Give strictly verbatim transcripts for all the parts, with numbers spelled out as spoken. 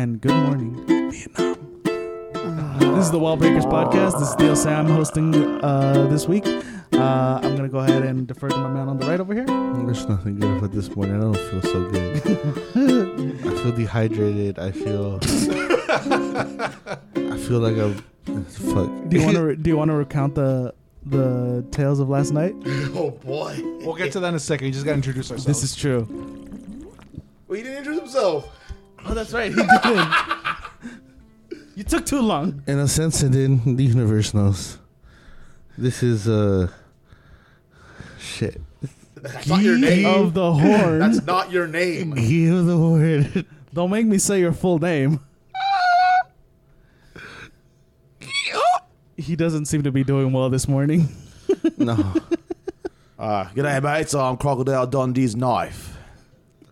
and good morning, Vietnam. Uh, this is the Wallbreakers podcast. This is Theo Sam hosting uh, this week. Uh, I'm going to go ahead and defer to my man on the right over here. There's nothing good about this morning. I don't feel so good. I feel dehydrated. I feel... I feel like I'm... Fuck. Do you want to re- do you want to recount the the tales of last night? Oh boy, we'll get to that in a second. You just gotta introduce ourselves. This is true. Well, he didn't introduce himself. Oh, that's right, he did. You took too long. In a sense, it didn't. The universe knows. This is uh shit. That's not your name. Of the Horn. That's not your name. He of the Horn. Don't make me say your full name. He doesn't seem to be doing well this morning. No. Uh, g'day, mate. So I'm Crocodile Dundee's knife.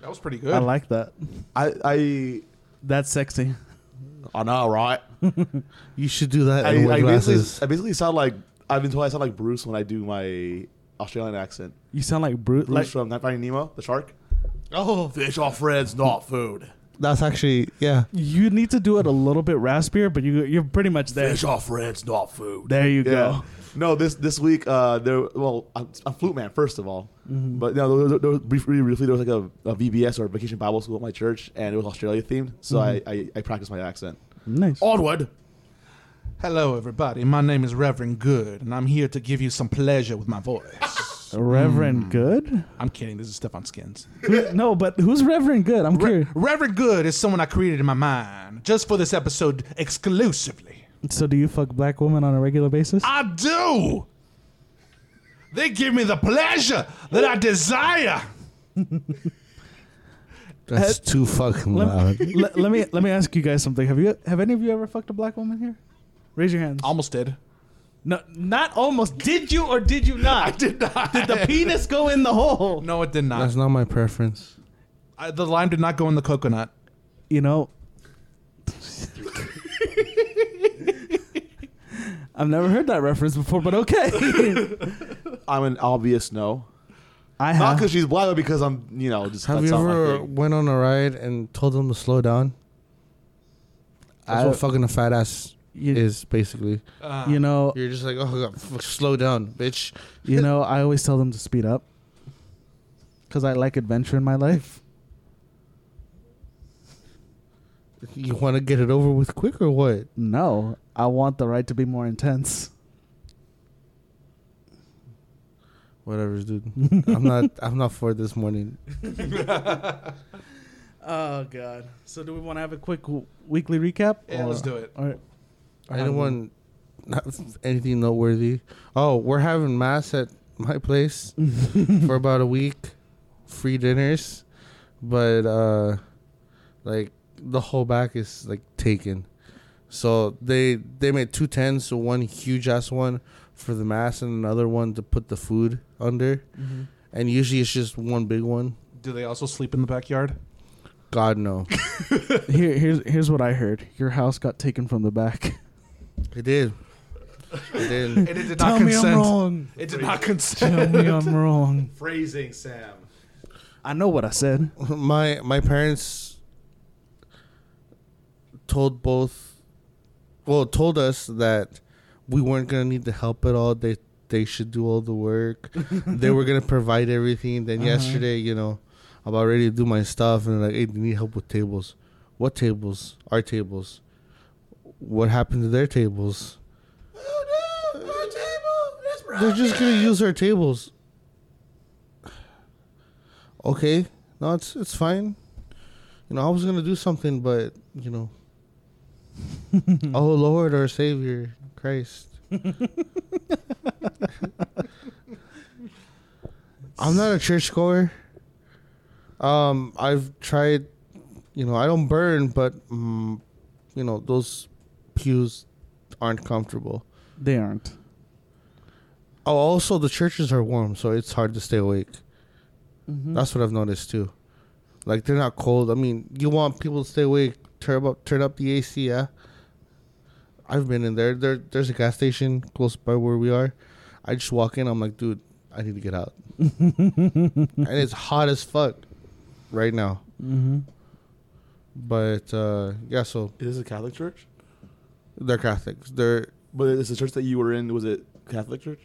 That was pretty good. I like that. I, I That's sexy. I know, right? You should do that. I, in I, basically, I basically sound like, I've been told I sound like Bruce when I do my Australian accent. You sound like Bruce? Bruce like, from Finding Nemo, the shark. Oh. Fish are friends, not food. That's actually, yeah. You need to do it a little bit raspier, but you, you're pretty much there. Fish off reds, not food. There you yeah. go. No, this this week, uh, there. Well, I'm, I'm Flute Man, first of all. Mm-hmm. But you know, there, there was briefly, briefly, there was like a, a V B S or a Vacation Bible School at my church, and it was Australia themed, so mm-hmm. I, I, I practiced my accent. Nice. Onward. Hello, everybody. My name is Reverend Good, and I'm here to give you some pleasure with my voice. Reverend mm. Good? I'm kidding. This is stuff on Skins. No, but who's Reverend Good? I'm Re- curious. Reverend Good is someone I created in my mind just for this episode exclusively. So do you fuck black women on a regular basis? I do. They give me the pleasure that I desire. That's too fucking loud. Let, let, let me let me ask you guys something. Have you have any of you ever fucked a black woman here? Raise your hands. Almost did. No, not almost. Did you or did you not? I did not. Did the penis go in the hole? No, it did not. That's not my preference. I, the lime did not go in the coconut. You know, I've never heard that reference before, but okay. I'm an obvious no. I have. Not because she's black, but because I'm, you know, just. Have you ever went on a ride and told them to slow down? That's I, what fucking a fat ass. You, is basically uh, you know, you're just like, oh God, slow down, bitch. You know, I always tell them to speed up because I like adventure in my life. You want to get it over with quick or what? No, I want the ride to be more intense. Whatever, dude. I'm not I'm not for this morning. Oh God. So do we want to have a quick w- weekly recap? Yeah, or, let's do it. Alright. Anyone not anything noteworthy? Oh, we're having mass at my place for about a week. Free dinners. But uh like the whole back is like taken. So they they made two tents, so one huge ass one for the mass and another one to put the food under. Mm-hmm. And usually it's just one big one. Do they also sleep in the backyard? God no. Here here's here's what I heard. Your house got taken from the back. It did. It did. And it did not Tell consent. Tell me I'm wrong. It did not consent. Tell me I'm wrong. Phrasing, Sam. I know what I said. My my parents told both, well, told us that we weren't gonna need the help at all. They they should do all the work. They were gonna provide everything. Then uh-huh. yesterday, you know, I'm about ready to do my stuff, and like, hey, they need help with tables. What tables? Our tables. What happened to their tables? Oh no, our table! It's broken. They're just gonna use our tables. Okay, no, it's it's fine. You know, I was gonna do something, but you know, oh Lord, our Savior Christ. I'm not a churchgoer. Um, I've tried. You know, I don't burn, but um, you know those. Pews aren't comfortable. They aren't. Oh, also the churches are warm, so it's hard to stay awake. Mm-hmm. That's what I've noticed too. Like they're not cold. I mean, you want people to stay awake. Turn up, turn up the A C. Yeah, I've been in there. There, there's a gas station close by where we are. I just walk in. I'm like, dude, I need to get out. And it's hot as fuck right now. Mm-hmm. But uh, yeah, so is this a Catholic church? They're Catholics. They're but it's the church that you were in. Was it Catholic church?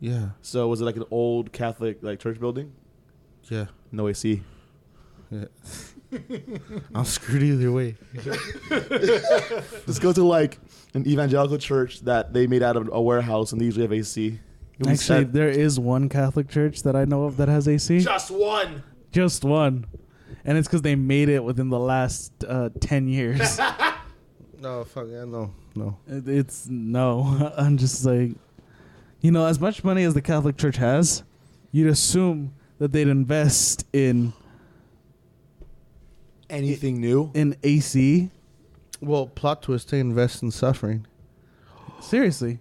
Yeah. So was it like an old Catholic like church building? Yeah. No A C. Yeah. I'm screwed either way. Let's go to like an evangelical church that they made out of a warehouse and they usually have A C. Actually, said, there is one Catholic church that I know of that has A C. Just one. Just one. And it's because they made it within the last uh, ten years. No, fuck yeah, no, no. It, it's no. I'm just like, you know, as much money as the Catholic Church has, you'd assume that they'd invest in anything I- new in A C. Well, plot twist, they invest in suffering. Seriously,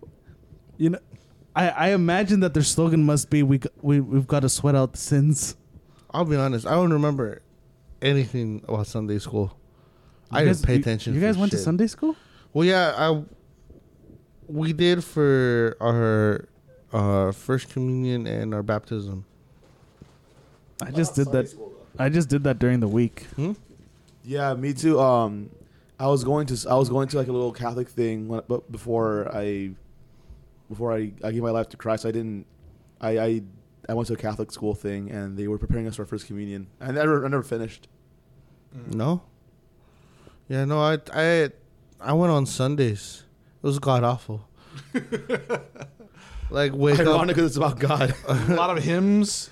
you know, I, I imagine that their slogan must be we we we've got to sweat out the sins. I'll be honest, I don't remember anything about Sunday school. You I guys, didn't pay you, attention. You guys went shit. to Sunday school? Well, yeah, I we did for our uh, first communion and our baptism. I just did Sunday that. School, I just did that during the week. Hmm? Yeah, me too. Um, I was going to I was going to like a little Catholic thing, when, but before I before I, I gave my life to Christ, I didn't. I, I I went to a Catholic school thing, and they were preparing us for our first communion. I never I never finished. Mm. No. Yeah, no, I I I went on Sundays. It was god awful. Like wake up, because it's about God. A lot of hymns.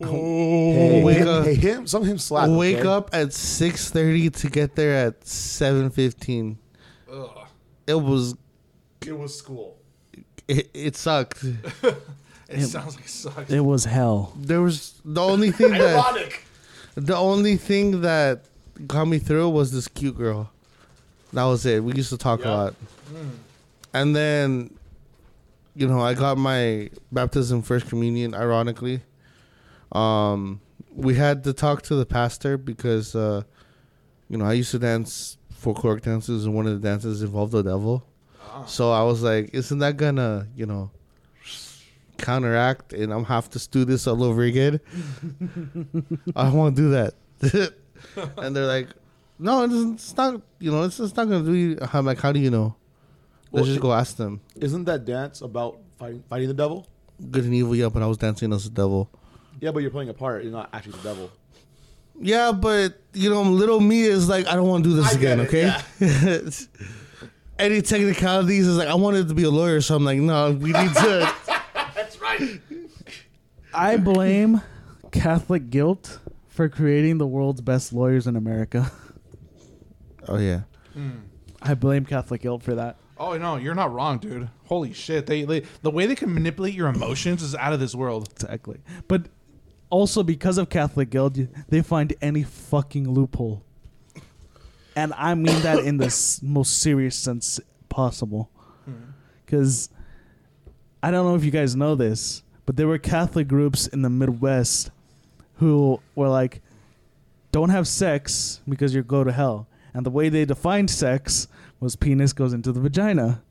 Oh, hey, wake him, up! Hey, him, some hymns slap. Wake okay? up at six thirty to get there at seven fifteen. Ugh. It was. It was school. It, it sucked. it, it sounds like it sucked. It was hell. There was the only thing that. Ironic. The only thing that. Got me through was this cute girl. That was it. We used to talk yeah. a lot. Mm. And then, you know, I got my baptism, first communion, ironically. Um, we had to talk to the pastor because, uh, you know, I used to dance folkloric dances, and one of the dances involved the devil. Ah. So I was like, isn't that going to, you know, counteract and I'm have to do this all over again? I don't want to do that. And they're like, no, it's not. You know, it's, it's not going to be. I'm like, how do you know? Let's well, just go ask them. Isn't that dance about fighting, fighting the devil? Good and evil, yeah. But I was dancing as the devil. Yeah, but you're playing a part. You're not actually the devil. Yeah, but you know, little me is like, I don't want to do this I again. It, okay. Yeah. Any technicalities is like, I wanted to be a lawyer, so I'm like, no, we need to. That's right. I blame Catholic guilt for creating the world's best lawyers in America. Oh, yeah. Mm. I blame Catholic guilt for that. Oh, no, you're not wrong, dude. Holy shit. They, they the way they can manipulate your emotions is out of this world. Exactly. But also because of Catholic guilt, they find any fucking loophole. And I mean that in the most serious sense possible. Because mm. I don't know if you guys know this, but there were Catholic groups in the Midwest who were like, don't have sex because you go to hell. And the way they defined sex was penis goes into the vagina.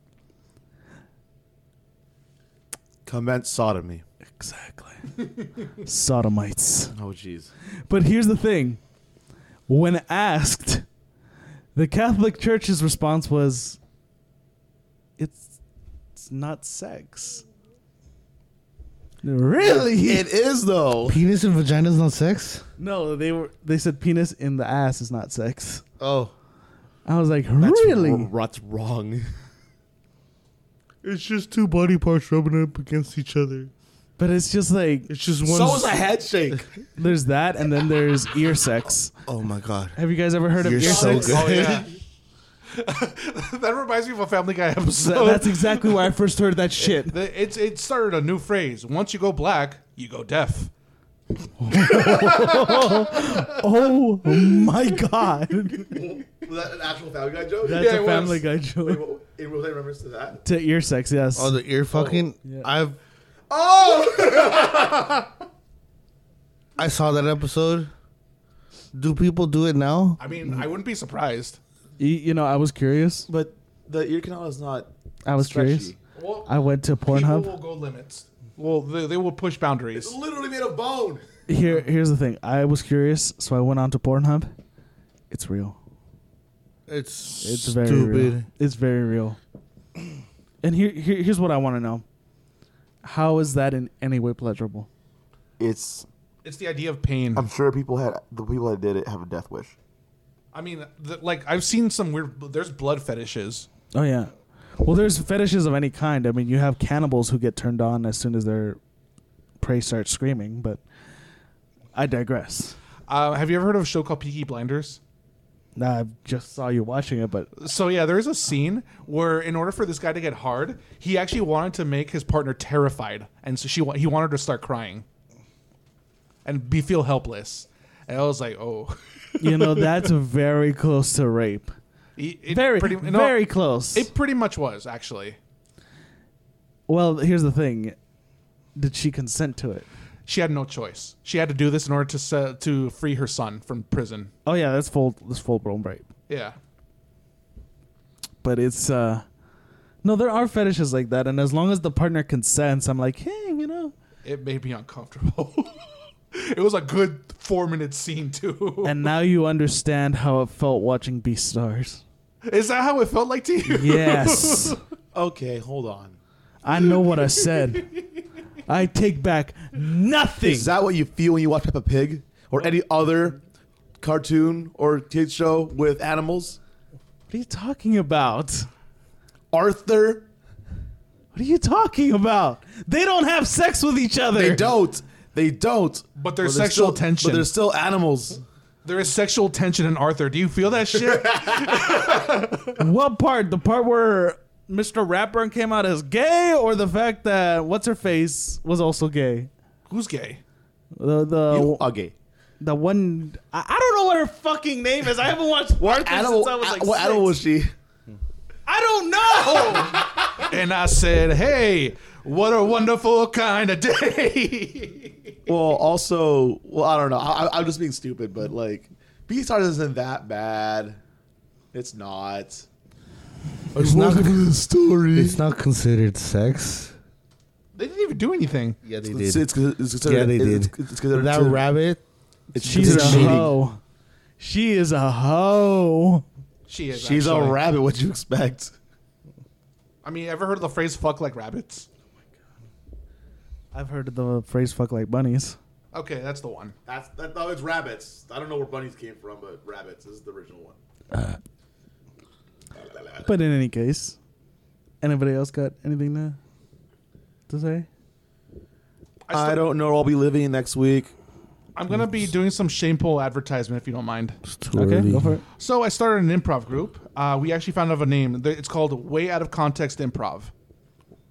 Commence sodomy. Exactly. Sodomites. Oh, jeez. But here's the thing. When asked, the Catholic Church's response was, it's, it's not sex. Really? It is, though. Penis and vagina is not sex? No, they were. They said penis in the ass is not sex. Oh. I was like, that's really? R- that's wrong. It's just two body parts rubbing up against each other. But it's just like... It's just one... So is a head shake. There's that, and then there's ear sex. Oh, my God. Have you guys ever heard You're of ear so sex? Good. Oh, yeah. That reminds me of a Family Guy episode. That's exactly where I first heard that shit. It, it, it started a new phrase. Once you go black, you go deaf. Oh, my God. Was that an actual Family Guy joke? That's yeah, a Family was. Guy joke. Wait, what, it was a reference to that? To ear sex, yes. Oh, the ear fucking? Oh. Yeah. I've. Oh! I saw that episode. Do people do it now? I mean, I wouldn't be surprised. You know, I was curious. But the ear canal is not I was stretchy. Curious. Well, I went to Pornhub. People will go limits. Well, they, they will push boundaries. It's literally made of bone. Here, Here's the thing. I was curious, so I went on to Pornhub. It's real. It's it's stupid. Very real. It's very real. And here, here here's what I want to know. How is that in any way pleasurable? It's it's the idea of pain. I'm sure people had the people that did it have a death wish. I mean, the, like I've seen some weird. There's blood fetishes. Oh yeah. Well, there's fetishes of any kind. I mean, you have cannibals who get turned on as soon as their prey starts screaming. But I digress. Uh, have you ever heard of a show called Peaky Blinders? Nah, I just saw you watching it, but... So, yeah, there is a scene where in order for this guy to get hard, he actually wanted to make his partner terrified. And so she wa- he wanted her to start crying and be feel helpless. And I was like, oh. You know, that's very close to rape. It, it very, pretty, no, very close. It pretty much was, actually. Well, here's the thing. Did she consent to it? She had no choice. She had to do this in order to uh, to free her son from prison. Oh yeah, that's full that's full blown rape. Yeah. But it's uh no, there are fetishes like that, and as long as the partner consents, I'm like, "Hey, you know." It made me uncomfortable. It was a good four-minute scene too. And now you understand how it felt watching Beastars. Is that how it felt like to you? Yes. Okay, hold on. I know what I said. I take back nothing. Is that what you feel when you watch Peppa Pig or any other cartoon or kids show with animals? What are you talking about? Arthur? What are you talking about? They don't have sex with each other. They don't. They don't. But there's well, sexual still, tension. But they're still animals. There is sexual tension in Arthur. Do you feel that shit? What part? The part where... Mister Ratburn came out as gay, or the fact that What's-Her-Face was also gay? Who's gay? The the you are gay. The one... I, I don't know what her fucking name is. I haven't watched Arthur animal, since I was like What six. Animal was she? I don't know! And I said, hey, what a wonderful kind of day. Well, also... Well, I don't know. I, I'm just being stupid, but like... Beastars isn't that bad. It's not... It's not, the story. It's not considered sex. They didn't even do anything. Yeah, they did. It's, it's considered, yeah, they did. It's, it's considered that considered, rabbit. It's she's a cheating. Hoe. She is a hoe. She is. She's actually a rabbit. What'd you expect? I mean, ever heard of the phrase "fuck like rabbits"? Oh my god! I've heard of the phrase "fuck like bunnies." Okay, that's the one. That's that. No, it's rabbits. I don't know where bunnies came from, but rabbits is the original one. Uh. But in any case, anybody else got anything to, to say? I, I don't know. I'll be living next week. I'm going to be doing some shameful advertisement if you don't mind. Okay, go for it. So I started an improv group. Uh, we actually found out a name. It's called Way Out of Context Improv.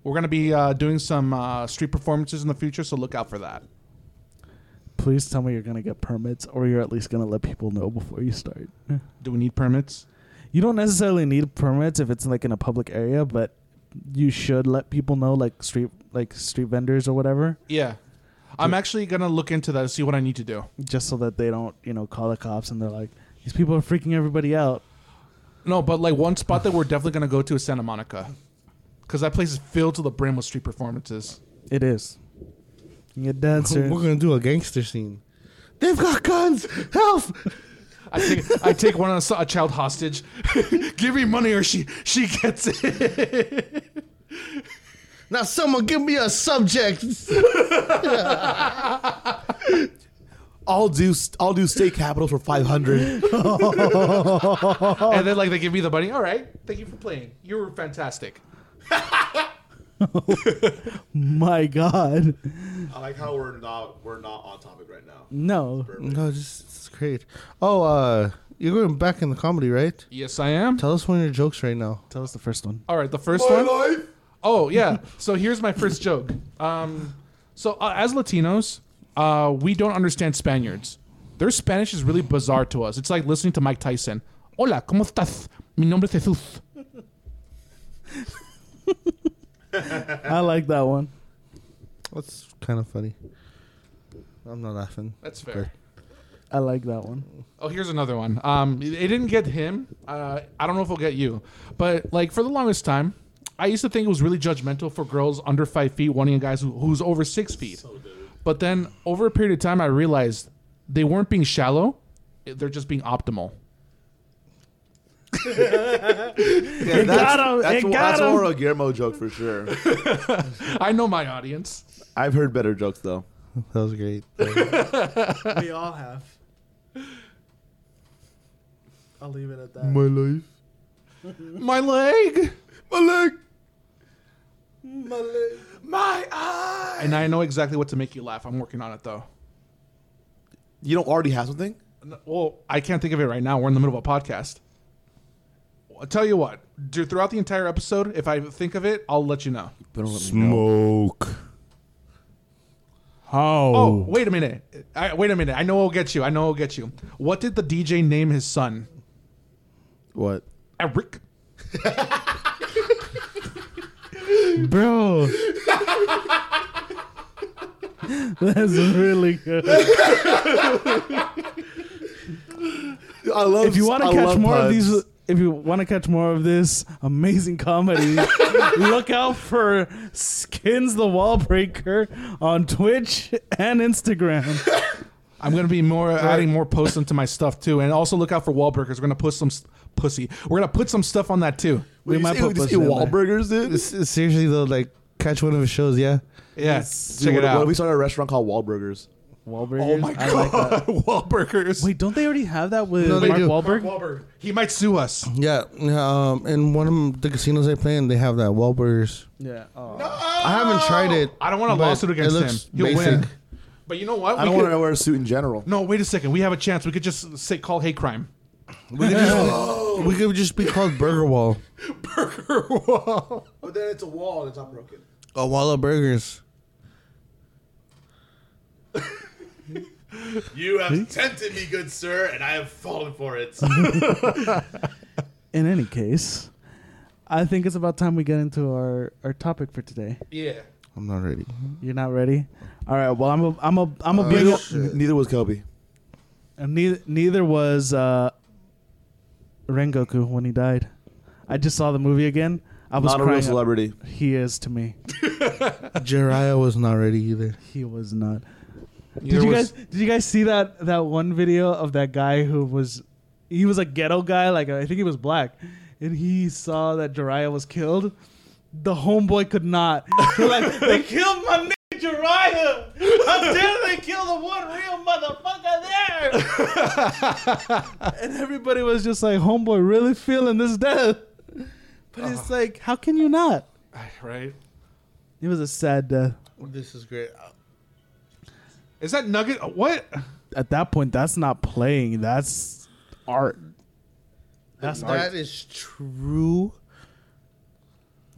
We're going to be uh, doing some uh, street performances in the future, so look out for that. Please tell me you're going to get permits, or you're at least going to let people know before you start. Do we need permits? You don't necessarily need permits if it's like in a public area, but you should let people know, like street, like street vendors or whatever. Yeah, I'm actually gonna look into that and see what I need to do, just so that they don't, you know, call the cops and they're like, these people are freaking everybody out. No, but like one spot that we're definitely gonna go to is Santa Monica, because that place is filled to the brim with street performances. It is. You're dancers. We're gonna do a gangster scene. They've got guns. Help! I take I take one a child hostage. Give me money or she she gets it. Now someone give me a subject. I'll do I'll do state capitals for five hundred. And then like they give me the money. All right, thank you for playing. You were fantastic. Oh, my God! I like how we're not we're not on topic right now. No, no, just it's great. Oh, uh, you're going back in the comedy, right? Yes, I am. Tell us one of your jokes right now. Tell us the first one. All right, the first my one. Life. Oh yeah. So here's my first joke. Um, so uh, as Latinos, uh, we don't understand Spaniards. Their Spanish is really bizarre to us. It's like listening to Mike Tyson. Hola, cómo estás? Mi nombre es Jesús. I like that one. That's kind of funny. I'm not laughing. That's fair. I like that one. Oh, here's another one. Um, it, it didn't get him. Uh, I don't know if it'll get you, but like for the longest time, I used to think it was really judgmental for girls under five feet wanting a guy who, who's over six feet. So but then over a period of time, I realized they weren't being shallow; they're just being optimal. Yeah, that's that's, a, that's a Oro Guillermo joke for sure. I know my audience. I've heard better jokes though. That was great. We all have. I'll leave it at that. My life. My leg. My leg. My leg. My eye. And I know exactly what to make you laugh. I'm working on it though. You don't already have something? No, well, I can't think of it right now. We're in the middle of a podcast. I'll tell you what. Do, throughout the entire episode, if I think of it, I'll let you know. Let Smoke. How? Oh, wait a minute. I, wait a minute. I know I'll get you. I know I'll get you. What did the D J name his son? What? Eric. Bro. That's really good. I love. If you want to catch more puns. of these, if you want to catch more of this amazing comedy, look out for Skins the Wallbreaker on Twitch and Instagram. I'm gonna be more right. adding more posts into my stuff too, and also look out for Wallbreakers. We're gonna put some st- pussy. We're gonna put some stuff on that too. We, we might put pussy. Wallbreakers, dude. Seriously though, like catch one of his shows, yeah. Yeah, yes. Check dude, it what, out. What, we started a restaurant called Wallburgers. Wallburgers? Oh my god, I like that. Wallburgers. Wait, don't they already have that with no, Mark Wahlberg? Mark Wahlberg? He might sue us. Yeah, um, in one of the casinos I play in, they have that Wallburgers. Yeah. Oh. No! I haven't tried it. I don't want a lawsuit against it looks him. He'll basic. win. But you know what? We I don't could, want to wear a suit in general. No, wait a second. We have a chance. We could just say call hate crime. We could, just, oh. we could just be called Burger Wall. Burger Wall. But then it's a wall and it's not broken. A wall of burgers. You have tempted me, good sir, and I have fallen for it. In any case, I think it's about time we get into our, our topic for today. Yeah. I'm not ready. You're not ready? All right. Well, I'm a I'm a I'm a uh, big shit. Neither was Kobe. And neither neither was uh, Rengoku when he died. I just saw the movie again. I was not a real celebrity. Up. He is to me. Jiraiya was not ready either. He was not. Neither did you guys? Did you guys see that that one video of that guy who was? He was a ghetto guy. Like I think he was black, and he saw that Jiraiya was killed. The homeboy could not. They're like, they killed my nigga Jiraiya. How dare they kill the one real motherfucker there? And everybody was just like, homeboy really feeling this death. But uh, it's like, how can you not? Right? It was a sad death. This is great. Is that Nugget? What? At that point, that's not playing. That's art. That's art. That is true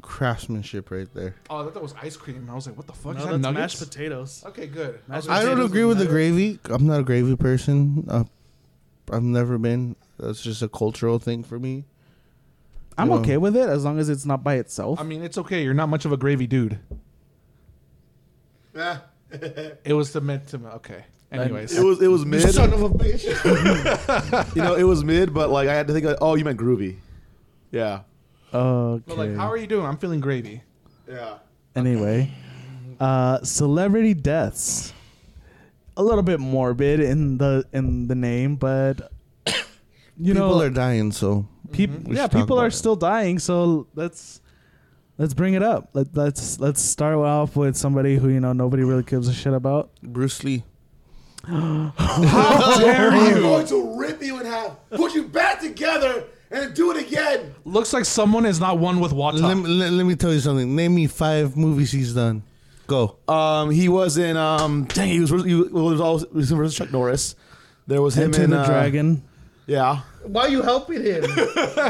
craftsmanship right there. Oh, I thought that was ice cream. I was like, what the fuck? No, is that nuggets? Mashed potatoes. Okay, good. Mashed I don't agree with the gravy. I'm not a gravy person. Uh, I've never been. That's just a cultural thing for me. I'm okay with it as long as it's not by itself. I mean, it's okay. You're not much of a gravy dude. It was the mid to okay. Anyways, it was it was mid. Son of a bitch. You know, it was mid, but like I had to think. Like, oh, you meant groovy. Yeah. Okay. But like, how are you doing? I'm feeling gravy. Yeah. Anyway, uh, celebrity deaths. A little bit morbid in the in the name, but you know, people are dying, so. People, yeah, people are it. still dying, so let's let's bring it up. Let, let's let's start off with somebody who you know nobody really gives a shit about. Bruce Lee. How dare you! I'm going to rip you in half, put you back together, and do it again. Looks like someone is not one with Wata. Let, let, let me tell you something. Name me five movies he's done. Go. Um, he was in. Um, dang, he was. He was always he was versus Chuck Norris. There was him Enter in the uh, Dragon. Yeah. Why are you helping him?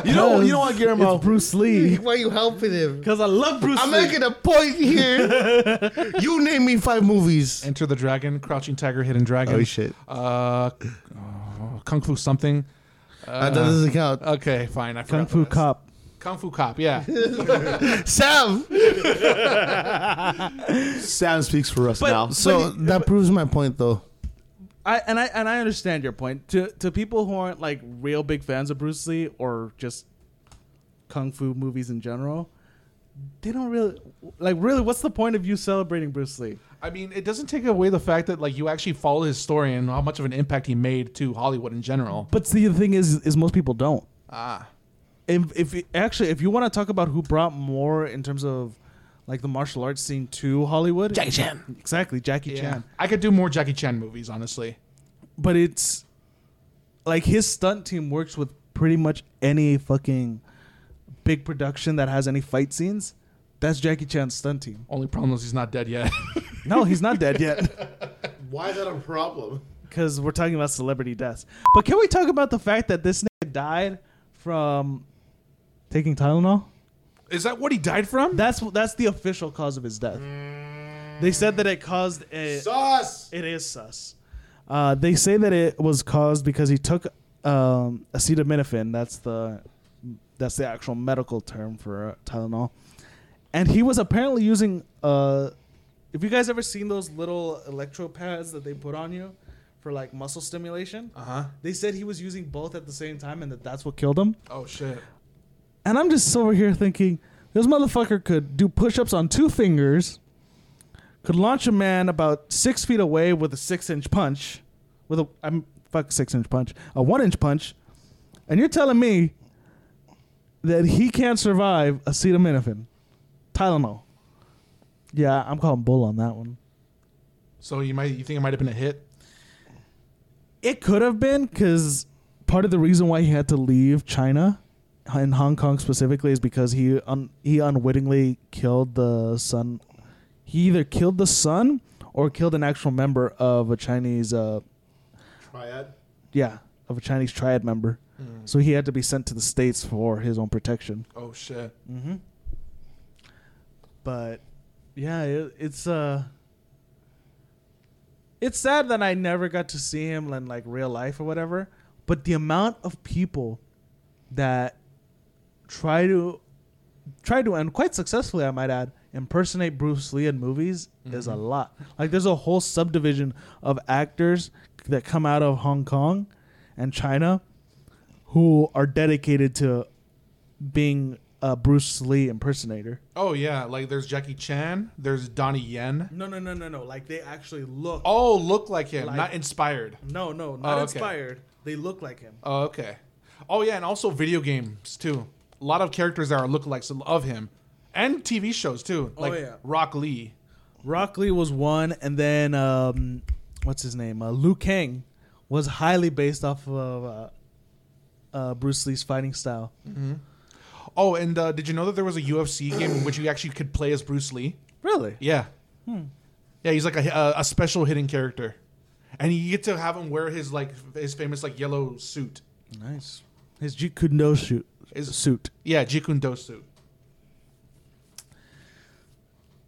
You know, you know what, Guillermo? It's Bruce Lee. Why are you helping him? Because I love Bruce I'm Lee. I'm making a point here. You name me five movies. Enter the Dragon, Crouching Tiger, Hidden Dragon. Oh, shit. Uh, oh, Kung Fu something. Uh, uh, that doesn't count. Okay, fine. I Kung Fu Cop. Kung Fu Cop, yeah. Sam! Sam speaks for us but, now. So but, that but, proves my point, though. I, and I and I understand your point. To to people who aren't like real big fans of Bruce Lee or just kung fu movies in general, they don't really like. Really, what's the point of you celebrating Bruce Lee? I mean, it doesn't take away the fact that like you actually follow his story and how much of an impact he made to Hollywood in general. But see, the thing is, is most people don't. Ah, if, if it, actually, if you want to talk about who brought more in terms of like the martial arts scene to Hollywood, Jackie Chan. Exactly, Jackie yeah. Chan. I could do more Jackie Chan movies, honestly. But it's like his stunt team works with pretty much any fucking big production that has any fight scenes. That's Jackie Chan's stunt team. Only problem is he's not dead yet. No, he's not dead yet. Why is that a problem? Because we're talking about celebrity deaths. But can we talk about the fact that this nigga died from taking Tylenol? Is that what he died from? That's that's the official cause of his death. Mm. They said that it caused... A, sus! It is sus. Uh, they say that it was caused because he took um, acetaminophen. That's the, that's the actual medical term for uh, Tylenol. And he was apparently using... Uh, if you guys ever seen those little electro pads that they put on you for like muscle stimulation, uh-huh. They said he was using both at the same time and that that's what killed him. Oh, shit. And I'm just over here thinking, this motherfucker could do push-ups on two fingers, could launch a man about six feet away with a six-inch punch, with a I'm fuck six-inch punch, a one-inch punch, and you're telling me that he can't survive acetaminophen, Tylenol. Yeah, I'm calling bull on that one. So you might you think it might have been a hit? It could have been, because part of the reason why he had to leave China and Hong Kong specifically is because he un, he unwittingly killed the son. He either killed the son or killed an actual member of a Chinese uh, triad. Yeah, of a Chinese triad member. Mm. So he had to be sent to the States for his own protection. Oh shit. Mm-hmm. But. Yeah, it, it's uh, it's sad that I never got to see him in like real life or whatever. But the amount of people that try to try to and quite successfully, I might add, impersonate Bruce Lee in movies mm-hmm. is a lot. Like there's a whole subdivision of actors that come out of Hong Kong and China who are dedicated to being. Uh, Bruce Lee impersonator. Oh yeah, like there's Jackie Chan, there's Donnie Yen. No, no, no, no, no. Like they actually look. Oh, look like him, like, not inspired. No, no, not oh, okay. inspired. They look like him. Oh, okay. Oh yeah, and also video games too. A lot of characters that are lookalikes of him, and T V shows too. Like oh, yeah. Rock Lee. Rock Lee was one, and then um, what's his name? Uh, Liu Kang was highly based off of uh, uh, Bruce Lee's fighting style. Mm-hmm. Oh, and uh, did you know that there was a U F C game in which you actually could play as Bruce Lee? Really? Yeah. Hmm. Yeah, he's like a, a, a special hidden character. And you get to have him wear his like his famous like yellow suit. Nice. His Jeet Kune Do suit. His suit. Yeah, Jeet Kune Do suit.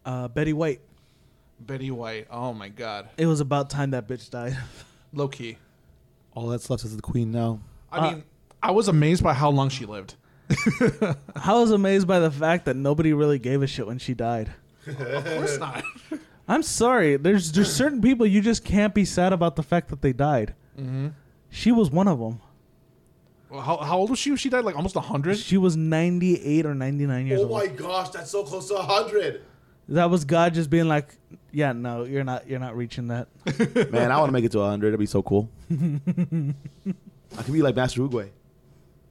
Uh, Betty White. Betty White. Oh, my God. It was about time that bitch died. Low key. All that's left is the queen now. I uh, mean, I was amazed by how long she lived. I was amazed by the fact that nobody really gave a shit when she died. Of course not. I'm sorry. There's there's certain people you just can't be sad about the fact that they died. Mm-hmm. She was one of them. Well, how how old was she when she died? Like almost one hundred? She was ninety-eight or ninety-nine years old. Oh my old. gosh, that's so close to one hundred. That was God just being like, yeah, no, you're not you're not reaching that. Man, I want to make it to one hundred. That'd be so cool. I could be like Master Oogway.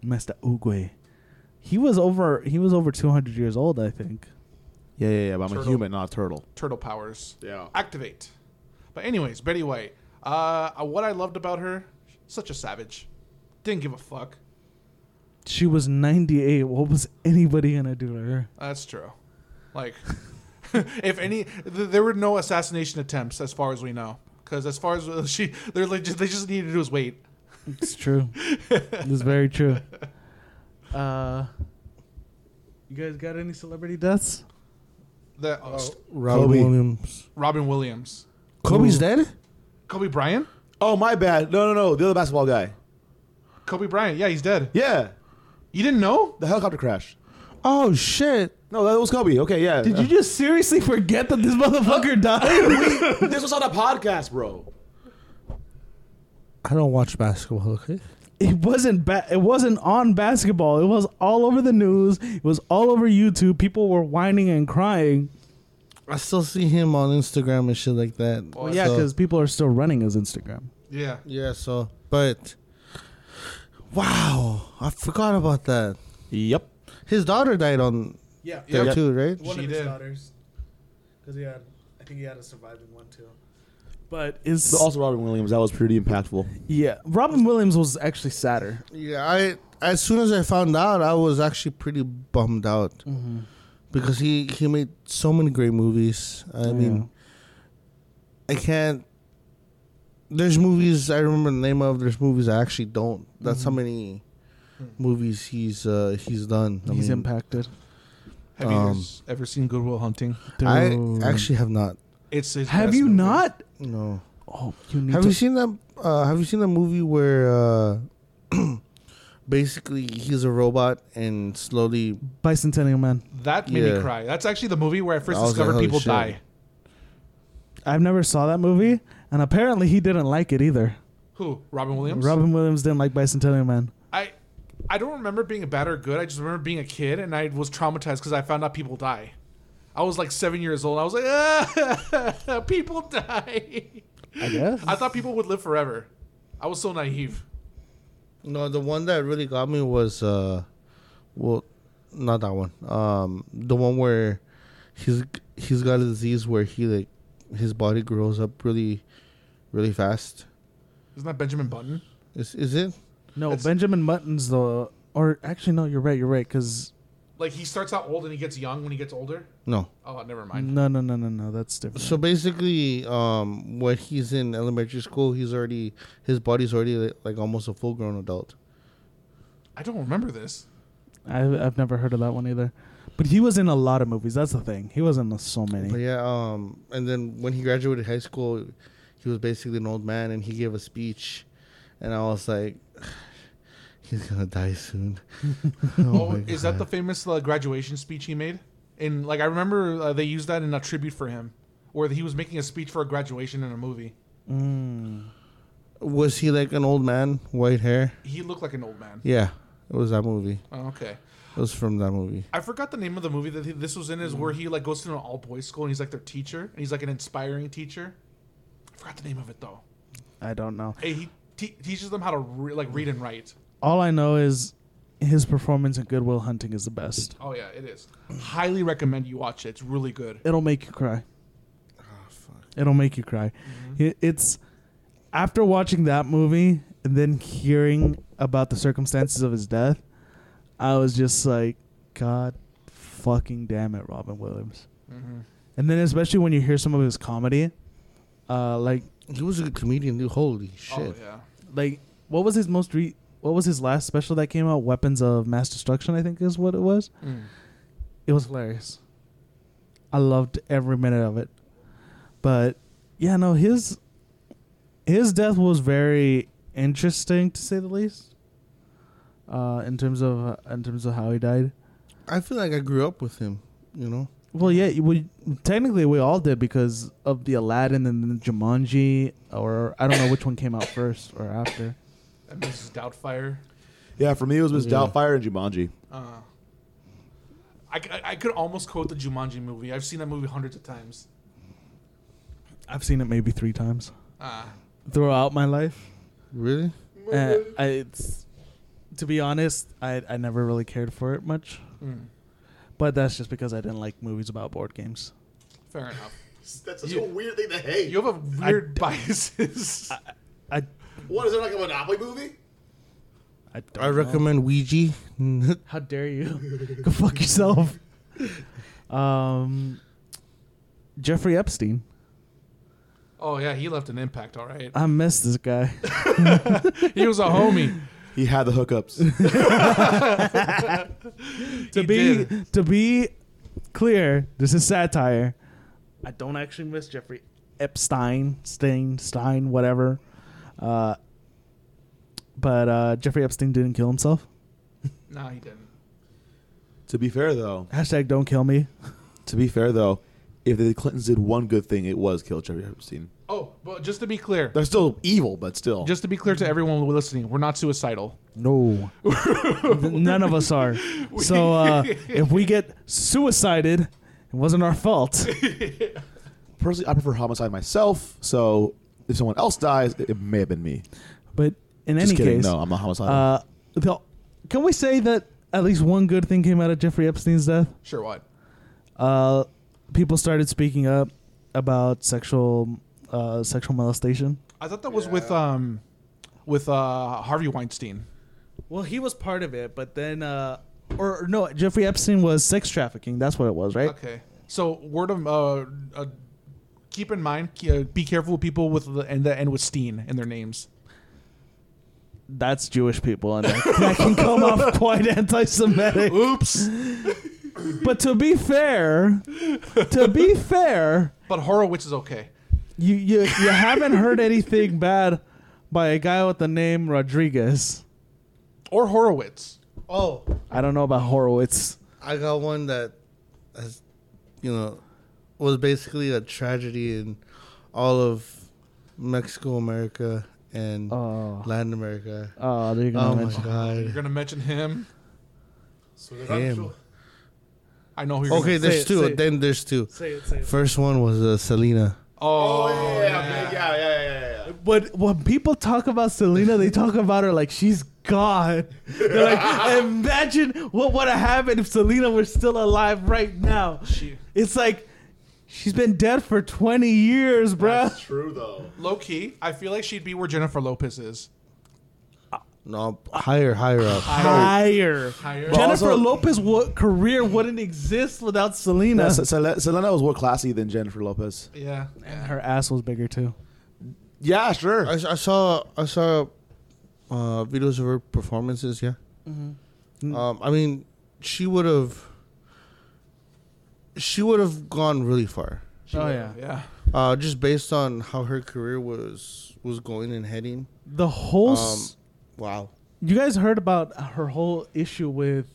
Master Oogway. He was over. He was over two hundred years old, I think. Yeah, yeah, yeah. But I'm turtle. a human, not a turtle. Turtle powers. Yeah. Activate. But anyways, Betty White. Uh, what I loved about her, such a savage. Didn't give a fuck. She was ninety-eight. What was anybody gonna do to her? That's true. Like, if any, th- there were no assassination attempts, as far as we know. Because as far as she, they're like, they just needed to do is wait. It's true. It's very true. Uh, you guys got any celebrity deaths? That uh, Robin Kobe. Williams. Robin Williams. Kobe's Ooh. dead? Kobe Bryant? Oh, my bad. No, no, no. The other basketball guy. Kobe Bryant. Yeah, he's dead. Yeah. You didn't know? The helicopter crash. Oh, shit. No, that was Kobe. Okay, yeah. Did uh, you just seriously forget that this motherfucker died? This was on a podcast, bro. I don't watch basketball, okay? It wasn't ba- It wasn't on basketball. It was all over the news. It was all over YouTube. People were whining and crying. I still see him on Instagram and shit like that. Well, yeah, because so. people are still running his Instagram. Yeah. Yeah, so. But. Wow. I forgot about that. Yep. His daughter died on yeah, there yep. too, right? One she of his did. daughters. Because he had, I think he had a surviving one too. But is also Robin Williams. That was pretty impactful. Yeah, Robin Williams was actually sadder. Yeah, I as soon as I found out, I was actually pretty bummed out mm-hmm. because he, he made so many great movies. I yeah. mean, I can't. There's movies I remember the name of. There's movies I actually don't. That's mm-hmm. how many movies he's uh, he's done. I he's mean, impacted. Have um, you ever seen Good Will Hunting? I actually have not. It's his have you movie. Not? No. Oh, you need have to you seen that? Uh, have you seen the movie where uh, basically he's a robot and slowly Bicentennial Man? That made yeah. me cry. That's actually the movie where I first I discovered like, people shit. die. I've never saw that movie, and apparently he didn't like it either. Who? Robin Williams. Robin Williams didn't like Bicentennial Man. I, I don't remember being bad or good. I just remember being a kid and I was traumatized because I found out people die. I was like seven years old. I was like, ah, people die. I guess. I thought people would live forever. I was so naive. No, the one that really got me was, uh, well, not that one. Um, the one where he's he's got a disease where he like his body grows up really, really fast. Isn't that Benjamin Button? Is is it? No, it's Benjamin Button's the, or actually no, you're right, you're right, because. Like, he starts out old and he gets young when he gets older? No. Oh, never mind. No, no, no, no, no. That's different. So, basically, um, when he's in elementary school, he's already... His body's already, like, almost a full-grown adult. I don't remember this. I, I've never heard of that one either. But he was in a lot of movies. That's the thing. He was in so many. But yeah, um, and then when he graduated high school, he was basically an old man, and he gave a speech. And I was like... He's going to die soon. oh, oh is that the famous uh, graduation speech he made? And like I remember uh, they used that in a tribute for him. Or he was making a speech for a graduation in a movie. Mm. Was he like an old man? White hair? He looked like an old man. Yeah. It was that movie. Oh, okay. It was from that movie. I forgot the name of the movie that he, this was in. Is mm. where he like goes to an all-boys school and he's like their teacher. And he's like an inspiring teacher. I forgot the name of it though. I don't know. Hey, he te- teaches them how to re- like read and write. All I know is his performance in Good Will Hunting is the best. Oh, yeah, it is. Highly recommend you watch it. It's really good. It'll make you cry. Oh, fuck. It'll make you cry. Mm-hmm. It's after watching that movie and then hearing about the circumstances of his death, I was just like, God fucking damn it, Robin Williams. Mm-hmm. And then especially when you hear some of his comedy, uh, like... He was a good comedian, dude. Holy shit. Oh, yeah. Like, what was his most... Re- What was his last special that came out? Weapons of Mass Destruction, I think is what it was. Mm. It was hilarious. I loved every minute of it. But, yeah, no, his his death was very interesting, to say the least, uh, in terms of uh, in terms of how he died. I feel like I grew up with him, you know? Well, yeah, we technically we all did because of the Aladdin and the Jumanji, or I don't know which one came out first or after. And Missus Doubtfire. Yeah, for me it was Missus Yeah. Doubtfire and Jumanji. Uh, I, I, I could almost quote the Jumanji movie. I've seen that movie hundreds of times. I've seen it maybe three times uh. throughout my life. Really? Uh, I, it's, to be honest, I, I never really cared for it much. Mm. But that's just because I didn't like movies about board games. Fair enough. That's such you, a weird thing to hate. You have a weird I, biases. I... I What, is it like a Monopoly movie? I, don't I know. recommend Ouija. How dare you? Go fuck yourself. Um, Jeffrey Epstein. Oh, yeah, he left an impact, all right. I miss this guy. He was a homie. He had the hookups. to, be, to be clear, this is satire. I don't actually miss Jeffrey Epstein, Stein, Stein, whatever. Uh, but uh, Jeffrey Epstein didn't kill himself. No, nah, he didn't. To be fair, though. Hashtag don't kill me. To be fair, though, if the Clintons did one good thing, it was kill Jeffrey Epstein. Oh, but just to be clear. They're still evil, but still. Just to be clear to everyone listening, we're not suicidal. No. None of us are. So uh, if we get suicided, it wasn't our fault. Personally, I prefer homicide myself, so... If someone else dies, it may have been me. But in Just any kidding, case, no, I'm a homicidal. Uh, can we say that at least one good thing came out of Jeffrey Epstein's death. Sure, what? Uh, people started speaking up about sexual uh, sexual molestation. I thought that was yeah. with um, with uh, Harvey Weinstein. Well, he was part of it, but then uh, or, or no, Jeffrey Epstein was sex trafficking. That's what it was, right? Okay. So word of uh, uh, keep in mind, uh, be careful with people with the and the end with Steen in their names. That's Jewish people, and that, that can come off quite anti-Semitic. Oops. But to be fair, to be fair, but Horowitz is okay. You you you haven't heard anything bad by a guy with the name Rodriguez or Horowitz. Oh, I don't know about Horowitz. I got one that, has, you know, was basically a tragedy in all of Mexico, America. And oh. Latin America. Oh, they're gonna oh mention. My God! You're gonna mention him. So him. I know who. You're okay, there's say two. It, then it. There's two. Say it, say it. First one was uh, Selena. Oh, oh yeah, yeah. Yeah, yeah, yeah, yeah, yeah. But when people talk about Selena, they talk about her like she's God. They're like, imagine what would have happened if Selena were still alive right now. She. It's like. She's been dead for twenty years, bruh. That's true, though. Low key, I feel like she'd be where Jennifer Lopez is. Uh, no, higher, higher up. Higher. Higher. higher. Jennifer also, Lopez's w- career wouldn't exist without Selena. Yeah, Selena, Selena was more classy than Jennifer Lopez. Yeah. And her ass was bigger, too. Yeah, sure. I, I saw I saw uh, videos of her performances, yeah. Mm-hmm. Um, I mean, she would have... She would have gone really far. She oh yeah, yeah. Uh, just based on how her career was was going and heading. The whole. Um, s- wow. You guys heard about her whole issue with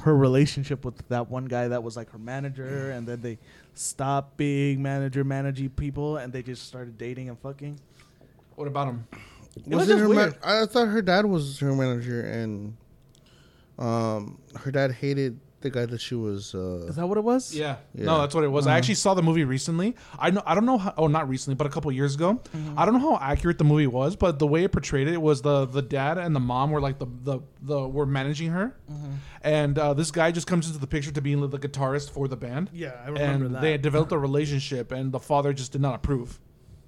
her relationship with that one guy that was like her manager, and then they stopped being manager managing people, and they just started dating and fucking. What about him? It was, was it her weird. Ma- I thought her dad was her manager, and um, her dad hated. The guy that she was uh, is that what it was? Yeah. yeah. No, that's what it was. Uh-huh. I actually saw the movie recently. I know I don't know how oh not recently, but a couple years ago. Mm-hmm. I don't know how accurate the movie was, but the way it portrayed it was the the dad and the mom were like the the, the were managing her. Mm-hmm. And uh, this guy just comes into the picture to be the guitarist for the band. Yeah, I remember and that. And they had developed a relationship and the father just did not approve.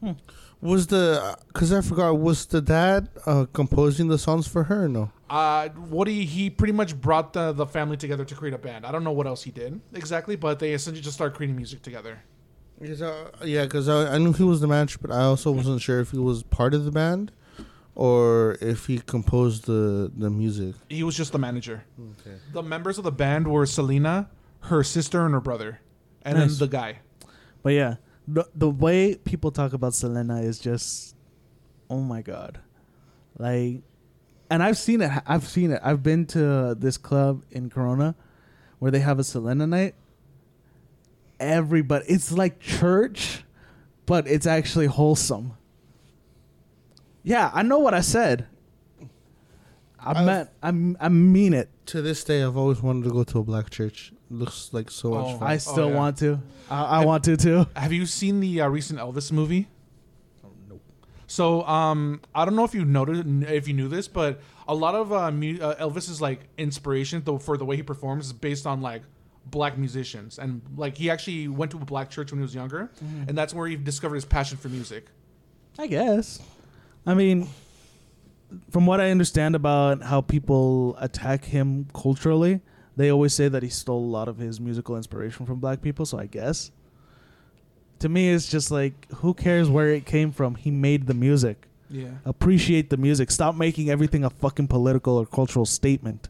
Hmm. Was the cuz I forgot was the dad uh, composing the songs for her or no? Uh, Woody, he pretty much brought the, the family together to create a band. I don't know what else he did exactly, but they essentially just started creating music together. Because, uh, yeah, because I, I knew he was the manager, but I also wasn't sure if he was part of the band or if he composed the, the music. He was just the manager. Okay. The members of the band were Selena, her sister, and her brother, and nice. Then the guy. But yeah, the, the way people talk about Selena is just, oh my God. Like... And I've seen it. I've seen it. I've been to this club in Corona where they have a Selena night. Everybody. It's like church, but it's actually wholesome. Yeah, I know what I said. I meant, I'm, I mean it. To this day, I've always wanted to go to a black church. It looks like so oh, much fun. I still oh, yeah. want to. I, I have, want to, too. Have you seen the uh, recent Elvis movie? So um, I don't know if you noticed, if you knew this, but a lot of uh, mu- uh, Elvis's like inspiration though for the way he performs is based on like black musicians, and like he actually went to a black church when he was younger, mm. and that's where he discovered his passion for music. I guess. I mean, from what I understand about how people attack him culturally, they always say that he stole a lot of his musical inspiration from black people. So I guess. To me, it's just like, who cares where it came from? He made the music. Yeah. Appreciate the music. Stop making everything a fucking political or cultural statement.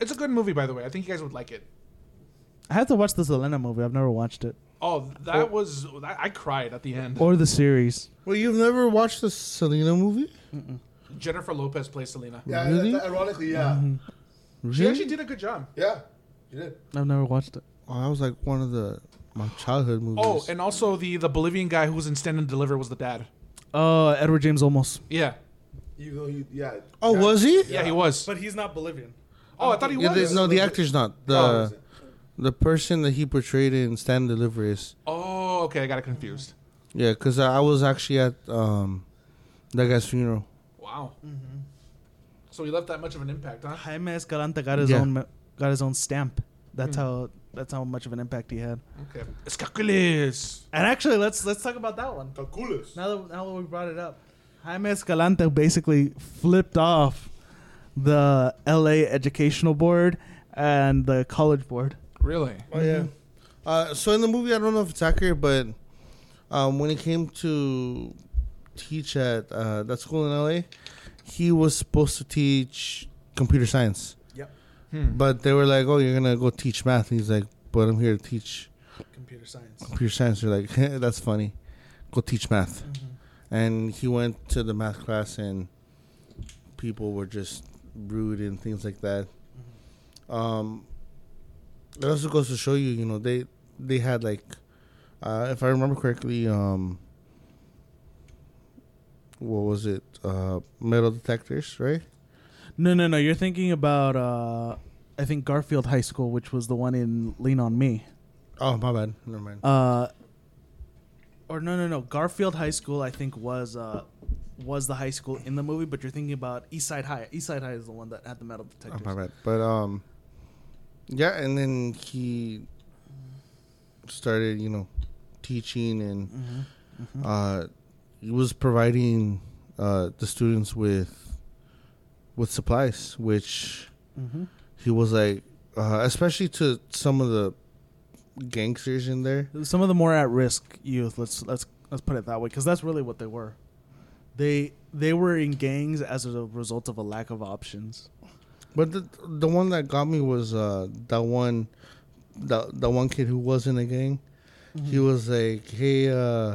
It's a good movie, by the way. I think you guys would like it. I have to watch the Selena movie. I've never watched it. Oh, that or, was... I cried at the end. Or the series. Well, you've never watched the Selena movie? Mm-mm. Jennifer Lopez plays Selena. Yeah, really? That, that, ironically, yeah. Mm-hmm. Really? She actually did a good job. Yeah, she did. I've never watched it. Oh, I was like one of the... My childhood movies. Oh, and also the, the Bolivian guy who was in Stand and Deliver was the dad. Uh, Edward James Olmos. Yeah. You know, you, yeah. Oh, yeah. Was he? Yeah. yeah, he was. But he's not Bolivian. Oh, I thought he was. Yeah, no, the actor's not. The oh, the person that he portrayed in Stand and Deliver is. Oh, okay. I got it confused. Yeah, because I was actually at um, that guy's funeral. Wow. Mm-hmm. So he left that much of an impact, huh? Jaime Escalante got his yeah. own got his own stamp. That's hmm. how that's how much of an impact he had. Okay. Escacules. And actually, let's let's talk about that one. Escacules. Now that now that we brought it up, Jaime Escalante basically flipped off the L A Educational Board and the College Board. Really? Oh yeah. Uh, so in the movie, I don't know if it's accurate, but um, when he came to teach at uh, that school in L A, he was supposed to teach computer science. Yep. Hmm. But they were like, "Oh, you're gonna go teach math." And he's like, "But I'm here to teach computer science." Computer science. They're like, hey, "That's funny. Go teach math." Mm-hmm. And he went to the math class, and people were just rude and things like that. Mm-hmm. Um, it also goes to show you, you know, they they had like, uh, if I remember correctly, um. What was it? Uh, metal detectors, right? No, no, no. You're thinking about, uh, I think, Garfield High School, which was the one in Lean On Me. Oh, my bad. Never mind. Uh, or no, no, no. Garfield High School, I think, was uh, was the high school in the movie, but you're thinking about Eastside High. Eastside High is the one that had the metal detectors. Oh, my bad. But, um, yeah, and then he started, you know, teaching and... Mm-hmm. Mm-hmm. Uh, He was providing uh, the students with with supplies, which mm-hmm. he was like, uh, especially to some of the gangsters in there. Some of the more at risk youth. Let's let's let's put it that way, because that's really what they were. They they were in gangs as a result of a lack of options. But the the one that got me was uh, that one that that one kid who was in a gang. Mm-hmm. He was like, hey. Uh,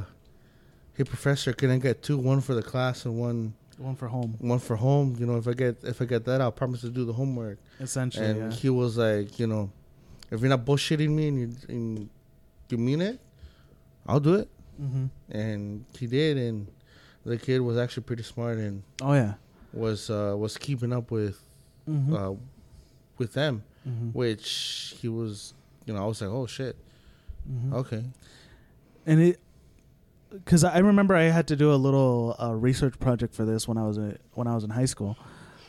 Hey professor, can I get two? One for the class and one one for home. One for home. You know, if I get if I get that, I'll promise to do the homework. Essentially, and yeah. he was like, you know, if you're not bullshitting me and you, and you mean it, I'll do it. Mm-hmm. And he did, and the kid was actually pretty smart and oh yeah, was uh, was keeping up with mm-hmm. uh, with them, mm-hmm. which he was. You know, I was like, oh shit, mm-hmm. okay, and it. Because I remember I had to do a little uh, research project for this when I was a, when I was in high school.